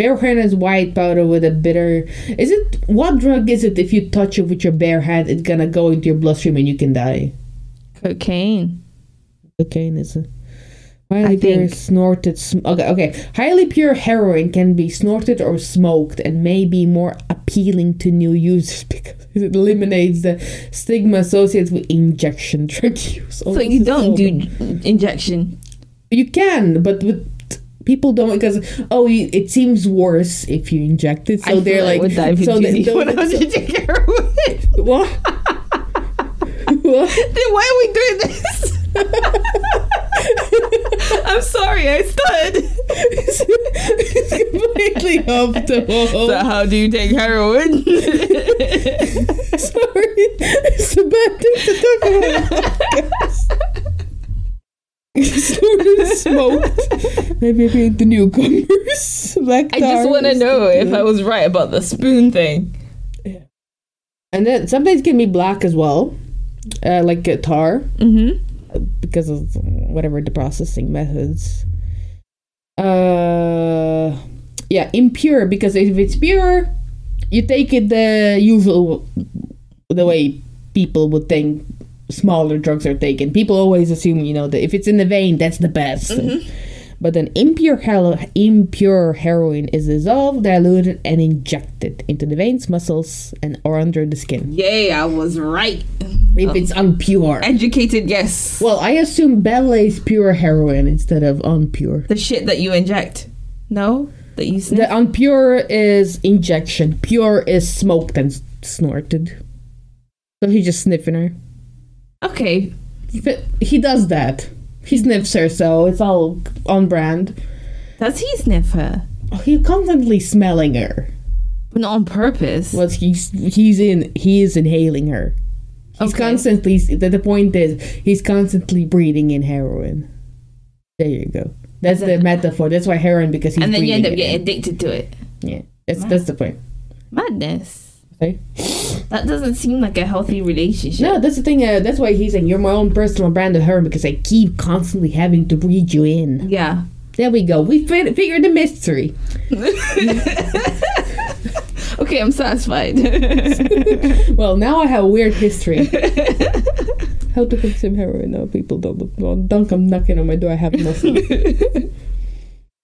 Bare hand is white powder with a bitter. Is it what drug is it? If you touch it with your bare hand, it's gonna go into your bloodstream and you can die. Cocaine. Cocaine is a highly pure snorted. Okay. Highly pure heroin can be snorted or smoked and may be more appealing to new users because it eliminates the stigma associated with injection drug use. So you don't do injection. You can, but with. People don't because it seems worse if you inject it. So I they're like so they don't want to take heroin. What? What? Then why are we doing this? I'm sorry, I started. It's completely off the wall. So how do you take heroin? Sorry, it's a bad thing to talk about. Smoked. Maybe I paid the newcomers. I just want to know if I was right about the spoon thing. Yeah. And then sometimes it can be black as well, like tar, because of whatever the processing methods. Impure, because if it's pure, you take it the way people would think. Smaller drugs are taken. People always assume, that if it's in the vein, that's the best. Mm-hmm. But then impure heroin is dissolved, diluted, and injected into the veins, muscles, and or under the skin. Yay, I was right. If it's unpure. Educated, yes. Well, I assume Bella is pure heroin instead of unpure. The shit that you inject. No? That you sniff? The unpure is injection. Pure is smoked and snorted. So he's just sniffing her. Okay. He does that. He sniffs her, so it's all on brand. Does he sniff her? Oh, he's constantly smelling her. But not on purpose. Well, he is inhaling her. He's constantly... The point is, he's constantly breathing in heroin. There you go. That's the metaphor. That's why heroin, because he's breathing. And then you end up getting addicted to it. Yeah. That's the point. Madness. Okay. That doesn't seem like a healthy relationship. No, that's the thing. That's why he's saying, you're my own personal brand of heroin, because I keep constantly having to breathe you in. Yeah. There we go. We figured the mystery. Okay, I'm satisfied. Well, now I have a weird history. How to consume heroin. No, people don't come knocking on my door. I have nothing.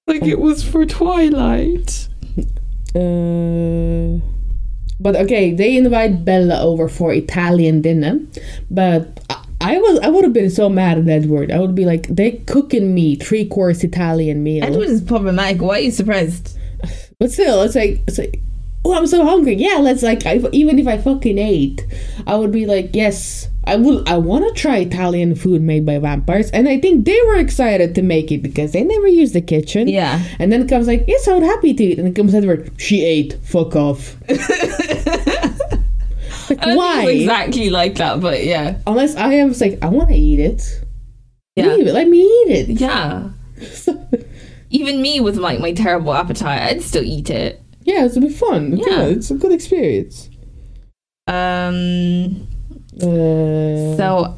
Like it was for Twilight. But okay, they invite Bella over for Italian dinner, but I would have been so mad at Edward. I would be like, they cooking me 3-course Italian meal. Edward is problematic. Why are you surprised? But still, it's like, oh, I'm so hungry. Yeah, even if I fucking ate, I would be like, yes, I want to try Italian food made by vampires. And I think they were excited to make it because they never used the kitchen. Yeah. And then comes like, yes, I would happy to eat. And then comes Edward, she ate, fuck off. Like, why? Exactly like that, but yeah. Unless I am like, I want to eat it. Yeah. Leave it. Let me eat it. Yeah. Even me with like my terrible appetite, I'd still eat it. Yeah, it's a bit fun. Yeah. It's a good experience. So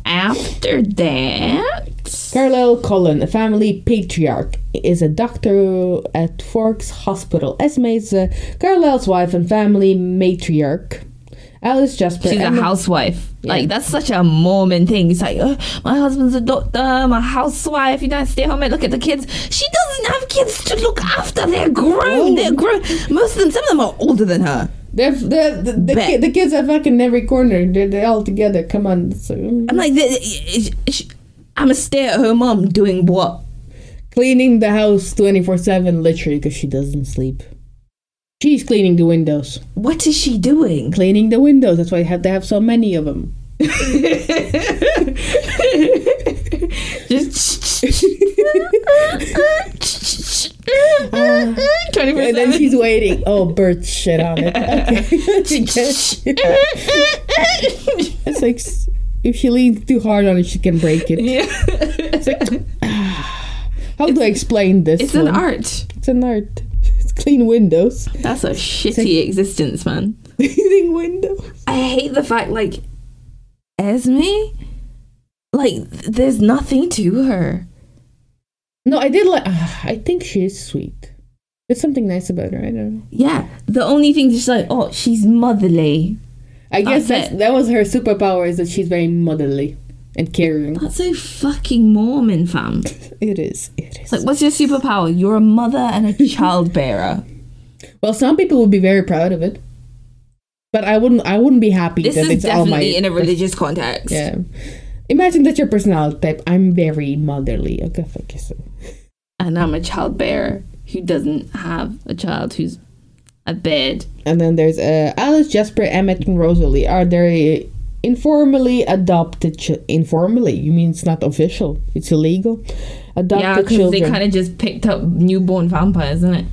after that, Carlisle Cullen, a family patriarch, is a doctor at Forks Hospital. Esme's Carlisle's wife and family matriarch. Alice, Jasper. She's a housewife. Yeah. Like, that's such a Mormon thing. It's like, oh, my husband's a doctor, my housewife, you don't stay home and look at the kids. She doesn't have kids to look after. They're grown. They're grown. Most of them, some of them are older than her. The kids are fucking in every corner. They're all together. Come on. So. I'm like, I'm a stay-at-home mom doing what? Cleaning the house 24/7, literally, because she doesn't sleep. She's cleaning the windows. What is she doing? Cleaning the windows. That's why they have so many of them. Just 24/7. And then she's waiting. Oh, bird shit on it. Okay. It's like, if she leans too hard on it, she can break it. Yeah. It's like, how do I explain this? It's an art. It's an art. Clean windows. That's a shitty existence, man. Cleaning windows. I hate the fact, like, Esme, like, there's nothing to her. No, I did like... I think she is sweet. There's something nice about her, I don't know. Yeah, the only thing is like, oh, she's motherly. I guess that was her superpower, is that she's very motherly and caring. That's so fucking Mormon, fam. It is. Like, what's your superpower? You're a mother and a child bearer. Well, some people would be very proud of it, but I wouldn't be happy. This that is it's definitely all my, in a religious context. Yeah. Imagine that's your personality type. I'm very motherly. Okay, fuck yourself. And I'm a child bearer who doesn't have a child who's a bed. And then there's Alice, Jasper, Emmett, and Rosalie. Are there... informally adopted informally, you mean it's not official, it's illegal, adopted children. They kind of just picked up newborn vampires, isn't it?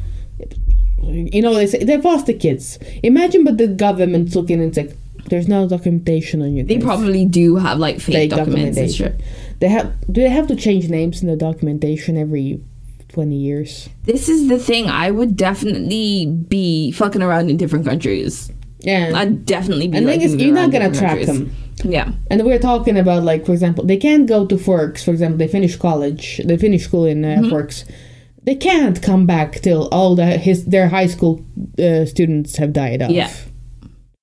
You know, they say they're foster kids. Imagine, but the government's looking and it's like, there's no documentation on you guys. They probably do have like fake documents and shit. Do they have to change names in the documentation every 20 years? This is the thing. I would definitely be fucking around in different countries. Yeah, I'd definitely be. And like, the thing is, you're not gonna track them. Yeah, and we're talking about, like, for example, they can't go to Forks. For example, they finish school in Forks. They can't come back till all their high school students have died off. Yeah,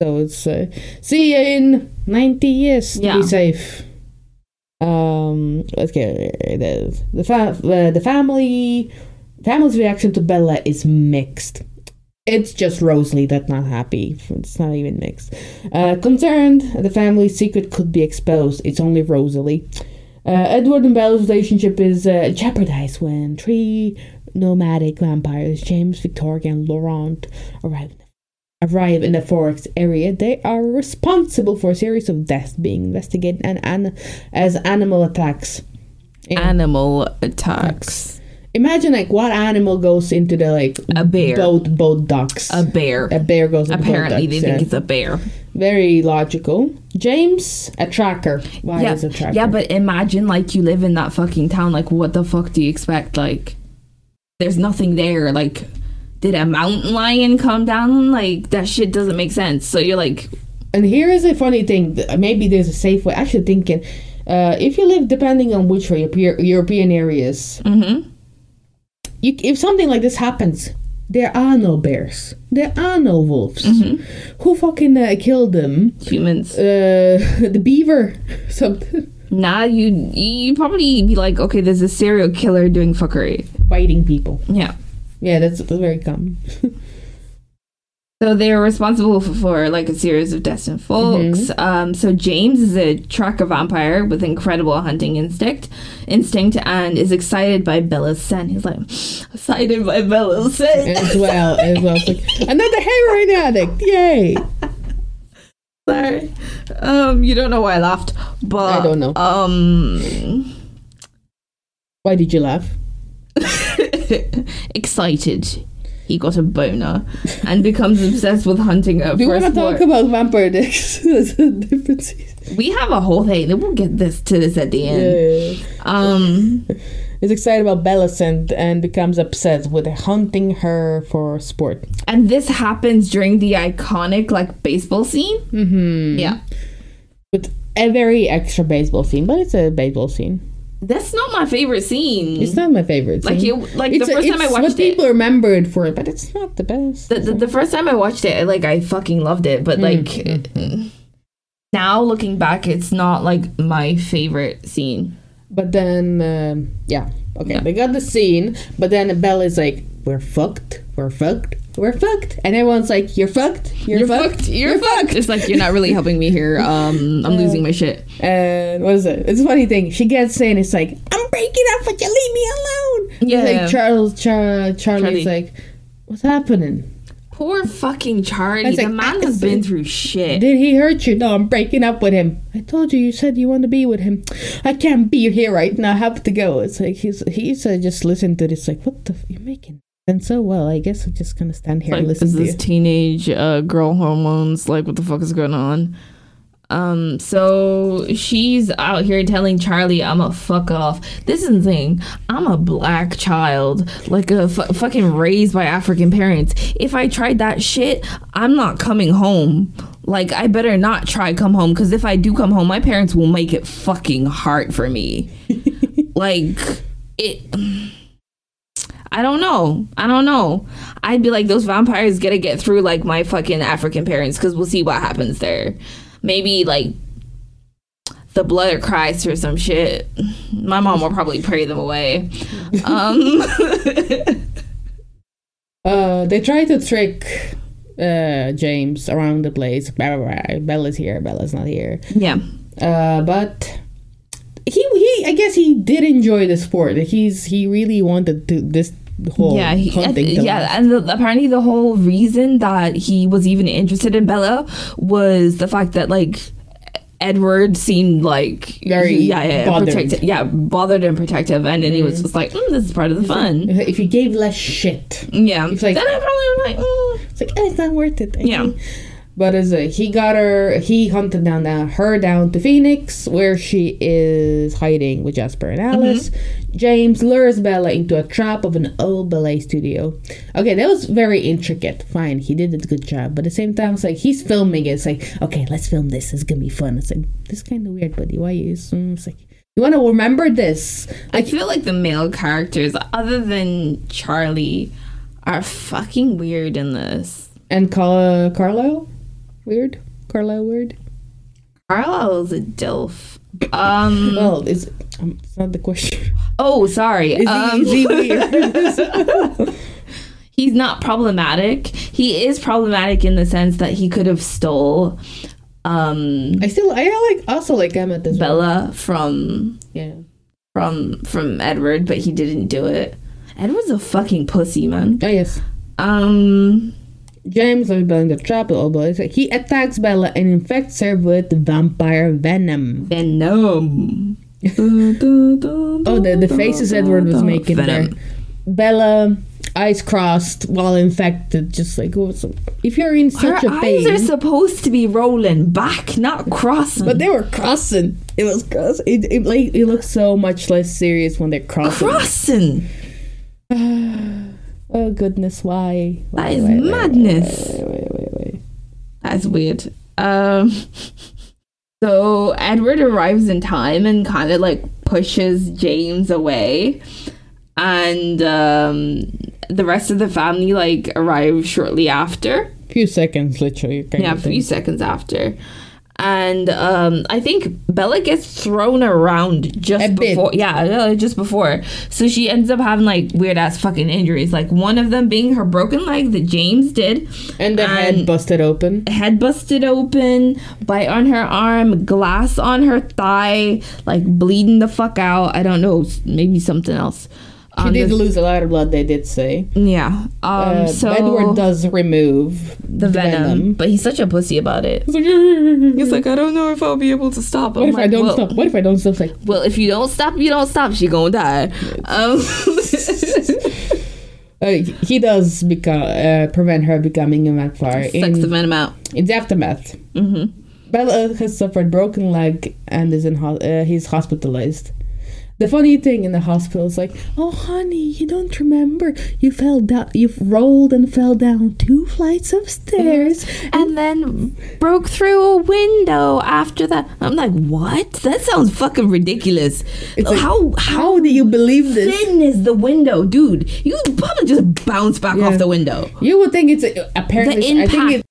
so it's see you in 90 years. Yeah. Be safe. Okay, the family's reaction to Bella is mixed. It's just Rosalie that's not happy. It's not even mixed. Concerned, the family's secret could be exposed. It's only Rosalie. Edward and Bella's relationship is jeopardized when 3 nomadic vampires, James, Victoria, and Laurent, arrive in the Forks area. They are responsible for a series of deaths being investigated and as animal attacks. Imagine, like, what animal goes into the, like... A bear. Boat docks. A bear. A bear goes into apparently, boat docks. Apparently, they think it's a bear. Very logical. James, a tracker. Why is a tracker? Yeah, but imagine, like, you live in that fucking town. Like, what the fuck do you expect? Like, there's nothing there. Like, did a mountain lion come down? Like, that shit doesn't make sense. So you're like... And here is a funny thing. Maybe there's a safe way. Actually thinking, if you live, depending on which way, European areas, mm-hmm. If something like this happens, there are no bears. There are no wolves. Mm-hmm. Who fucking killed them? Humans. The beaver. Something. Nah, you probably be like, okay, there's a serial killer doing fuckery. Biting people. Yeah. Yeah, that's very common. So they're responsible for like a series of deaths in Forks. Mm-hmm. So James is a tracker vampire with incredible hunting instinct, and is excited by Bella's scent. He's like, excited by Bella's scent as well. It's like, another heroin addict, yay! Sorry, you don't know why I laughed, but I don't know. Why did you laugh? Excited. He got a boner and becomes obsessed with hunting her. Do you want to talk about vampire dicks? That's a different season. We have a whole thing. We'll get to this at the end. Yeah. He's excited about Bella Swan and becomes obsessed with hunting her for sport. And this happens during the iconic baseball scene. Mm-hmm. Yeah. With a very extra baseball scene, but it's a baseball scene. That's not my favorite scene. It's not my favorite scene. The first time I watched it. It's what people remember it for, but it's not the best. The first time I watched it, I fucking loved it. But, mm-hmm. Now looking back, it's not, my favorite scene. But then, yeah. Okay, yeah. They got the scene. But then Bella's like, we're fucked. And everyone's like, you're fucked. It's like, you're not really helping me here. I'm losing my shit. And what is it? It's a funny thing. She gets in. It's like, I'm breaking up, but you leave me alone. Yeah. It's like Charlie's like, what's happening? Poor fucking Charlie. Like, the man has been through shit. Did he hurt you? No, I'm breaking up with him. I told you. You said you want to be with him. I can't be here right now. I have to go. It's like he's just listened to this. Like, what the? You're making. And so, well, I guess I'm just gonna stand here and listen to you. Is this teenage girl hormones? What the fuck is going on? So she's out here telling Charlie, I'm a fuck off. This is the thing. I'm a black child, fucking raised by African parents. If I tried that shit, I'm not coming home. I better not try come home, because if I do come home, my parents will make it fucking hard for me. I don't know. I'd be like, those vampires gotta get through my fucking African parents, because we'll see what happens there. Maybe the blood cries for some shit. My mom will probably pray them away. They try to trick James around the place. Bella's here. Bella's not here. Yeah. But. He I guess he did enjoy the sport. He really wanted to this whole hunting. And apparently the whole reason that he was even interested in Bella was the fact that Edward seemed very bothered. Yeah, bothered and protective, and then he was just like, this is part of the fun. If you gave less shit, yeah, then I probably was like, it's not worth it. I mean. But he hunted her down to Phoenix, where she is hiding with Jasper and Alice. Mm-hmm. James lures Bella into a trap of an old ballet studio. Okay, that was very intricate. Fine, he did a good job. But at the same time, it's he's filming it. It's okay, let's film this. It's gonna be fun. It's this is kind of weird, buddy. Why you? It's you want to remember this. I feel the male characters, other than Charlie, are fucking weird in this. And Carlisle? Weird? Carlisle weird? Carlisle's a dilf. Well, it's not the question. Oh, sorry. Is he weird? He's not problematic. He is problematic in the sense that he could have stole I also like Emmett as well. Bella from Edward, but he didn't do it. Edward's a fucking pussy, man. Oh yes. James was building the trap. He attacks Bella and infects her with vampire venom. The faces Edward was making venom. There. Bella, eyes crossed while infected, just if you're in such a pain. Her eyes are supposed to be rolling back, not crossing. But they were crossing. It was crossing. It looks so much less serious when they're crossing. goodness, why? That is madness. Wait. That's weird. So Edward arrives in time and kind of like pushes James away, and the rest of the family like arrive shortly after. Few seconds, literally. Yeah, a few seconds after. And I think Bella gets thrown around just before. Yeah, just before. So she ends up having like weird ass fucking injuries. Like one of them being her broken leg that James did. And the head busted open. Head busted open. Bite on her arm. Glass on her thigh. Like bleeding the fuck out. I don't know. Maybe something else. She did lose a lot of blood, they did say. Yeah. So Edward does remove the venom, but he's such a pussy about it. He's like, I don't know if I'll be able to stop. What if I don't stop? What if I don't stop? Like, well, if you don't stop, you don't stop. She gonna die. He does prevent her becoming a vampire. Sucks the venom out. In the aftermath. Mm-hmm. Bella has suffered broken leg and is he's hospitalized. The funny thing in the hospital is like, oh, honey, you don't remember. You fell down. You've rolled and fell down 2 flights of stairs. And then broke through a window after that. I'm like, what? That sounds fucking ridiculous. It's how do you believe this? Thin is the window, dude. You probably just bounce back off the window. You would think it's apparently... The impact. I think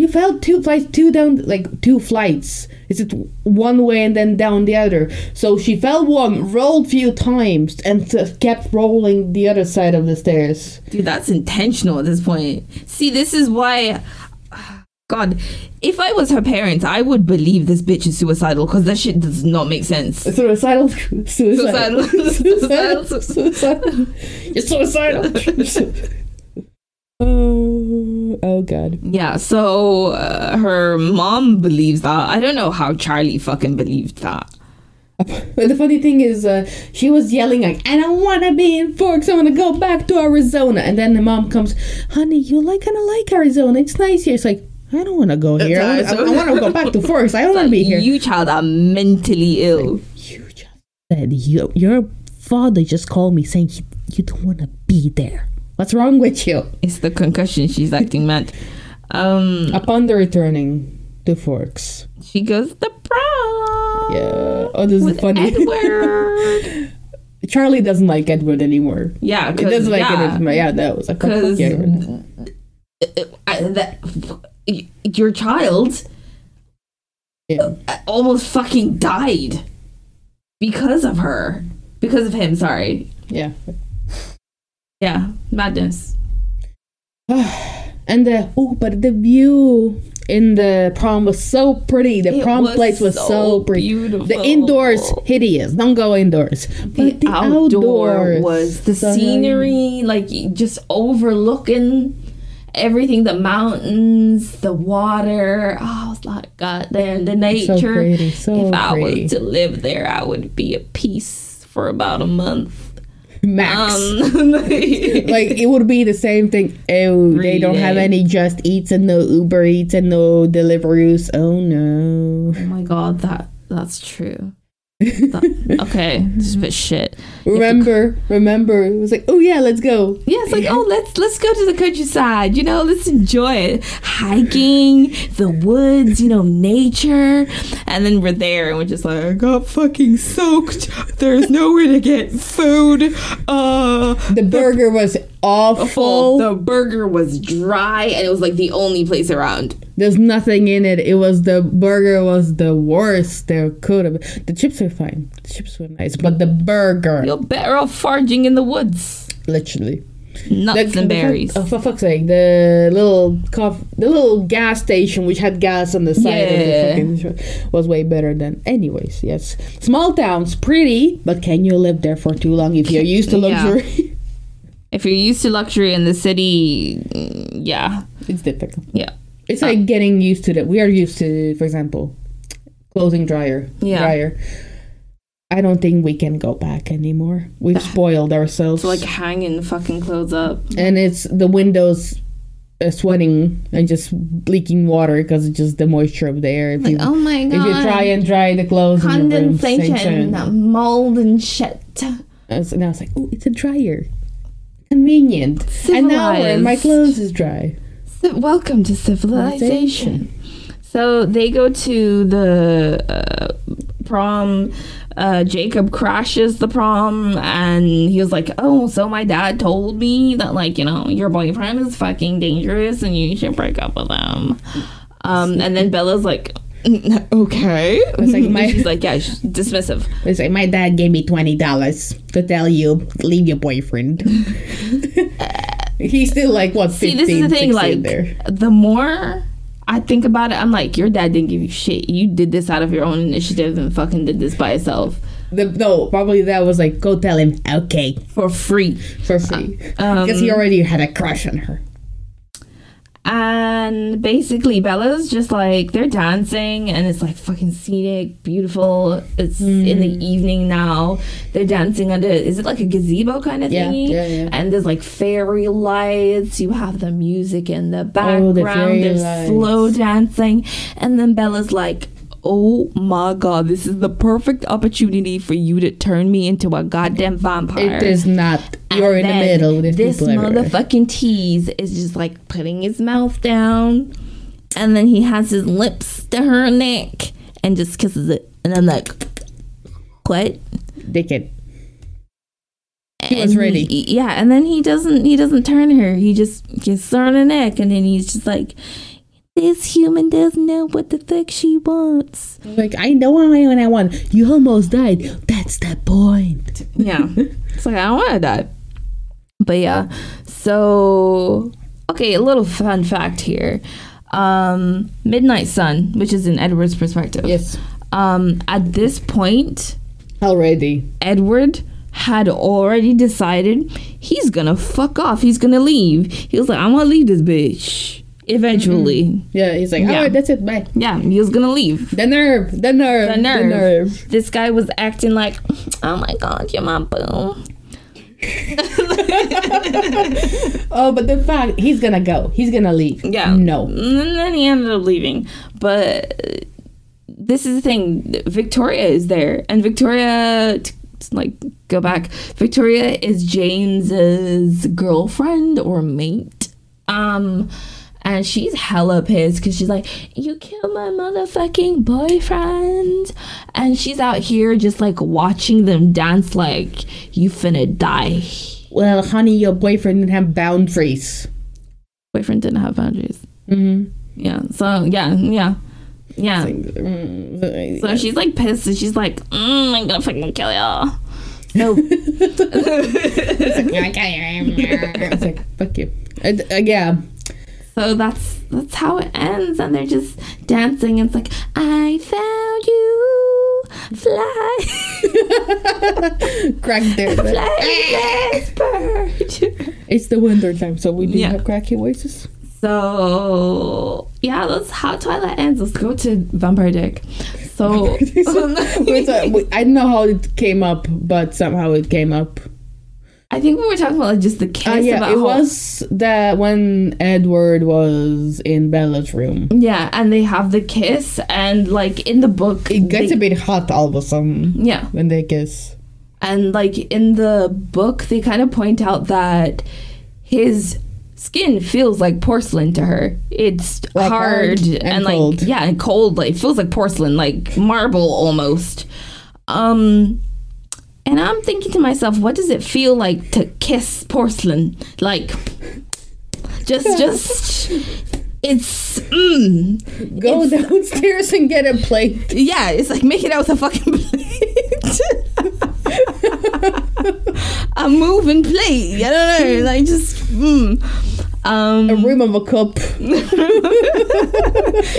you fell 2 flights, like 2 flights. Is it one way and then down the other? So she fell one, rolled few times, and kept rolling the other side of the stairs. Dude, that's intentional at this point. See, this is why... God, if I was her parents, I would believe this bitch is suicidal, because that shit does not make sense. Suicidal. You're suicidal. Oh god. Yeah, so her mom believes that. I don't know how Charlie fucking believed that. But the funny thing is, she was yelling like, I don't want to be in Forks, I want to go back to Arizona. And then the mom comes, honey, you kind of like Arizona, it's nice here. It's like, I don't want to go here. I want to go back to Forks. I don't want to be here. You child are mentally ill. Like, you just said, your father just called me saying you don't want to be there. What's wrong with you? It's the concussion. She's acting mad. Upon the returning to Forks, she goes to prom. Yeah. Oh, this is funny. Edward. Charlie doesn't like Edward anymore. Yeah, he doesn't like it anymore. Yeah, that was a your child almost fucking died because of her. Because of him. Sorry. Yeah. Yeah, madness. And but the view in the prom was so pretty. The prom place was so pretty. Beautiful. The indoors, hideous. Don't go indoors. But the outdoors was the scenery, like just overlooking everything, the mountains, the water. Oh, I was like, god damn, the nature. So pretty, so if I was to live there, I would be at peace for about a month. Max. Like it would be the same thing. Oh, they don't have any Just Eats and no Uber Eats and no Deliveroo's. Oh no. Oh my god, that's true. Okay, this is a bit shit. Remember, it was like, oh yeah, let's go. Yeah, it's like, oh, let's go to the countryside. You know, let's enjoy it. Hiking, the woods, you know, nature. And then we're there, and we're just like, I got fucking soaked. There's nowhere to get food. The burger was awful. The burger was dry, and it was like the only place around. There's nothing in it. The burger was the worst there could have been. The chips were fine. The chips were nice. But the burger... You're better off foraging in the woods. Literally. Nuts and berries. Oh, for fuck's sake. The little gas station, which had gas on the side of the fucking... was way better than... Anyways, yes. Small towns, pretty, but can you live there for too long if you're used to luxury? Yeah. If you're used to luxury in the city, yeah. It's difficult. Yeah. It's like getting used to that. We are used to, for example, clothing dryer. I don't think we can go back anymore. We've spoiled ourselves. It's like hanging fucking clothes up. And it's the windows sweating and just leaking water because it's just the moisture of the air. If like, oh my god. If you try and dry the clothes, condensation, mold and shit. And now it's like, oh, it's a dryer. convenient. Civilized. An hour and my clothes is dry. Welcome to civilization. So they go to the prom. Jacob crashes the prom, and he was like, oh, so my dad told me that, like, you know, your boyfriend is fucking dangerous and you should break up with him. And then Bella's like, okay. It's like she's like, yeah, she's dismissive. It's like, my dad gave me $20 to tell you, leave your boyfriend. He's still like, what, 15, see, this is the thing, like, there. The more I think about it, I'm like, your dad didn't give you shit. You did this out of your own initiative and fucking did this by yourself. No, probably that was like, go tell him, okay. For free. Because he already had a crush on her. And basically, Bella's just like, they're dancing, and it's like fucking scenic, beautiful. It's in the evening now. They're dancing under, is it like a gazebo kind of thingy? Yeah. And there's like fairy lights. You have the music in the background. There's slow dancing. And then Bella's like, oh my god, this is the perfect opportunity for you to turn me into a goddamn vampire. It is not. You're in the middle. This motherfucking tease is just like putting his mouth down, and then he has his lips to her neck and just kisses it. And I'm like, what? Dickhead. He was ready. Yeah, and then he doesn't turn her. He just kisses her on the neck, and then he's just like, this human doesn't know what the fuck she wants. Like, I know what I want. You almost died. That's the point. Yeah. It's like, I don't want to die. But yeah. So, okay, a little fun fact here. Midnight Sun, which is in Edward's perspective. Yes. At this point, already, Edward had already decided he's going to fuck off. He's going to leave. He was like, I'm going to leave this bitch. Eventually, yeah, he's like, alright, that's it, bye. Yeah, he was gonna leave. The nerve. This guy was acting like, oh my god, you're my boo. Oh, but the fact he's gonna go, he's gonna leave. Yeah, no. And then he ended up leaving. But this is the thing: Victoria is there, and Victoria, go back. Victoria is James's girlfriend or mate. And she's hella pissed because she's like, you killed my motherfucking boyfriend. And she's out here just like watching them dance like, you finna die. Well, honey, your boyfriend didn't have boundaries. Mm-hmm. Yeah. So, yeah. So she's like pissed and she's like, I'm gonna fucking kill y'all. No. It's like, fuck you. Yeah. So that's how it ends, and they're just dancing, and it's like, I found you, fly. Crack there. Fly, Jasper. It's the winter time, so we do have cracky voices. So, yeah, that's how Twilight ends. Let's go to Vampire Dick. So, I don't know how it came up, but somehow it came up. I think we were talking about like, just the case. It was that when Edward was in Bella's room. Yeah, and they have the kiss, and like in the book, it gets a bit hot all of a sudden. Yeah, when they kiss, and like in the book, they kind of point out that his skin feels like porcelain to her. It's like hard and like cold. Yeah, and cold. Like feels like porcelain, like marble almost. And I'm thinking to myself, what does it feel like to kiss porcelain? Like, just, it's, Go downstairs and get a plate. Yeah, it's like, make it out with a fucking plate. A moving plate, I don't know, like, a rim of a cup.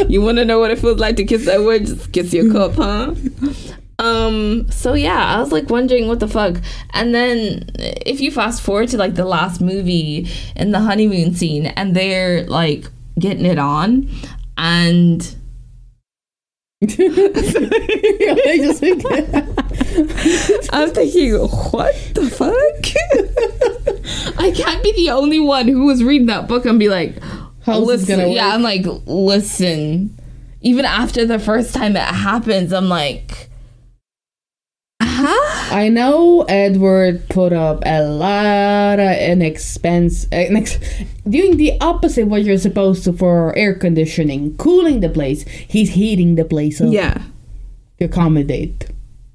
You want to know what it feels like to kiss that word? Just kiss your cup, huh? So yeah, I was like wondering what the fuck. And then if you fast forward to like the last movie in the honeymoon scene, and they're like getting it on, and I'm thinking, what the fuck? I can't be the only one who was reading that book and be like, listen, yeah, I'm like, listen, even after the first time it happens, I'm like, huh? I know Edward put up a lot of doing the opposite what you're supposed to for air conditioning, cooling the place. He's heating the place up. Yeah. To accommodate.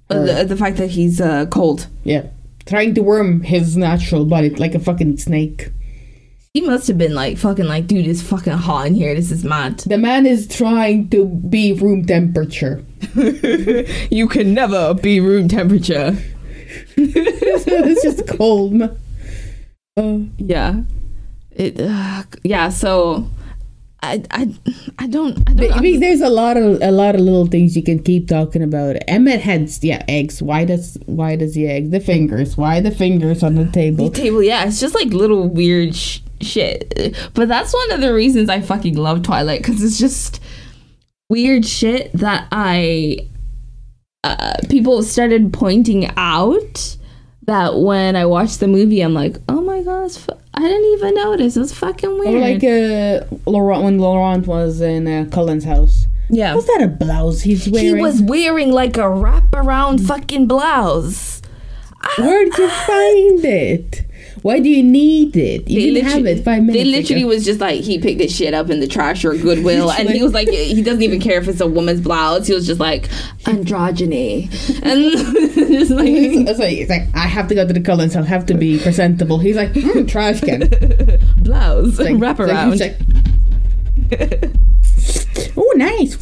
The fact that he's cold. Yeah. Trying to warm his natural body like a fucking snake. He must have been like, fucking like, dude, it's fucking hot in here. This is mad. The man is trying to be room temperature. You can never be room temperature. It's just cold. Yeah. So I don't. I mean, there's a lot of little things you can keep talking about. Emmett had eggs. Why does he eggs? The fingers. Why the fingers on the table? The table. Yeah, it's just like little weird shit. But that's one of the reasons I fucking love Twilight, because it's just weird shit that people started pointing out. That when I watched the movie, I'm like, oh my gosh, I didn't even notice. It's fucking weird. Or like Laurent was in Cullen's house. Yeah. Was that a blouse he's wearing? He was wearing like a wraparound fucking blouse. Where did you find it? Why do you need it? You didn't have it 5 minutes ago. They literally was just like, he picked this shit up in the trash or Goodwill. And he was like, he doesn't even care if it's a woman's blouse. He was just like, androgyny. And just like, it's like, I have to go to the Cullens. I'll have to be presentable. He's like, trash can. Blouse. Like, wraparound. Like, oh, nice.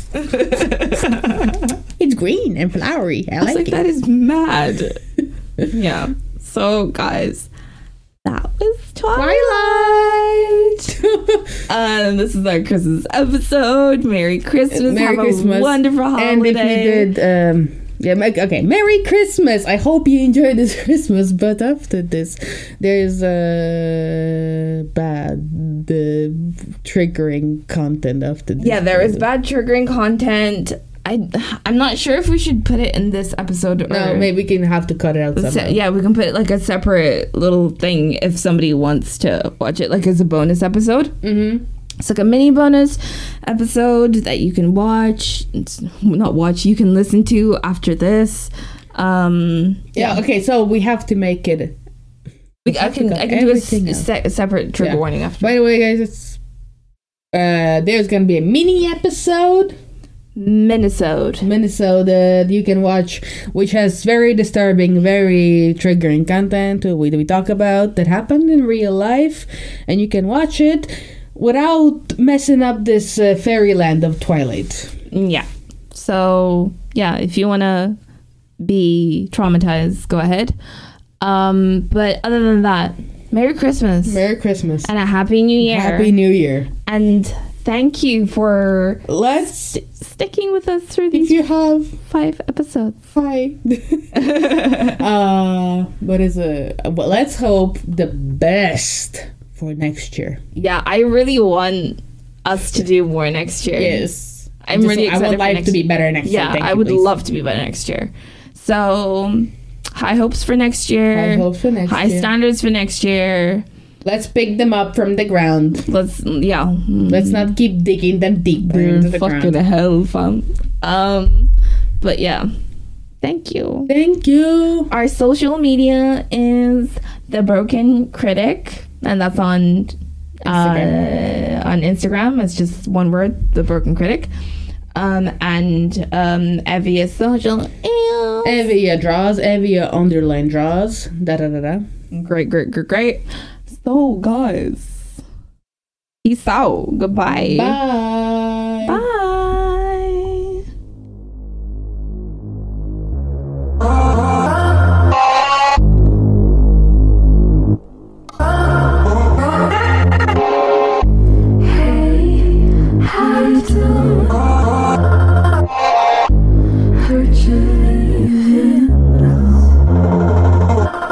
It's green and flowery. I like it. That is mad. Yeah. So, guys. That was Twilight. This is our Christmas episode. Merry Christmas. Have a wonderful holiday. And if you did, Merry Christmas. I hope you enjoyed this Christmas. But after this, there's triggering content after this. Yeah, there is bad triggering content. I'm not sure if we should put it in this episode. No, maybe we can have to cut it out somehow. Yeah, we can put it like a separate little thing if somebody wants to watch it, like as a bonus episode. Mm-hmm. It's like a mini bonus episode that you can watch. You can listen to after this. Okay, so we have to make it. I can do a separate trigger warning after. By the way, guys, it's there's going to be a mini episode. Minnesota you can watch, which has very disturbing, very triggering content we talk about that happened in real life, and you can watch it without messing up this fairyland of Twilight. If you want to be traumatized, go ahead, but other than that, Merry Christmas and a Happy New Year, and thank you for sticking with us through these. If you have 5 episodes. Hi. Let's hope the best for next year. Yeah, I really want us to do more next year. Yes. I would like to be better next year. Yeah, I would love to be better next year. So, high hopes for next year. High standards for next year. Let's pick them up from the ground. Let's not keep digging them deeper into the ground. Fucking hell, fam. But yeah. Thank you. Our social media is The Broken Critic, and that's on Instagram. On Instagram, it's just one word, The Broken Critic. And Evie is social. Evie draws. Evie _ draws. Great. So guys, peace out. Goodbye. Bye.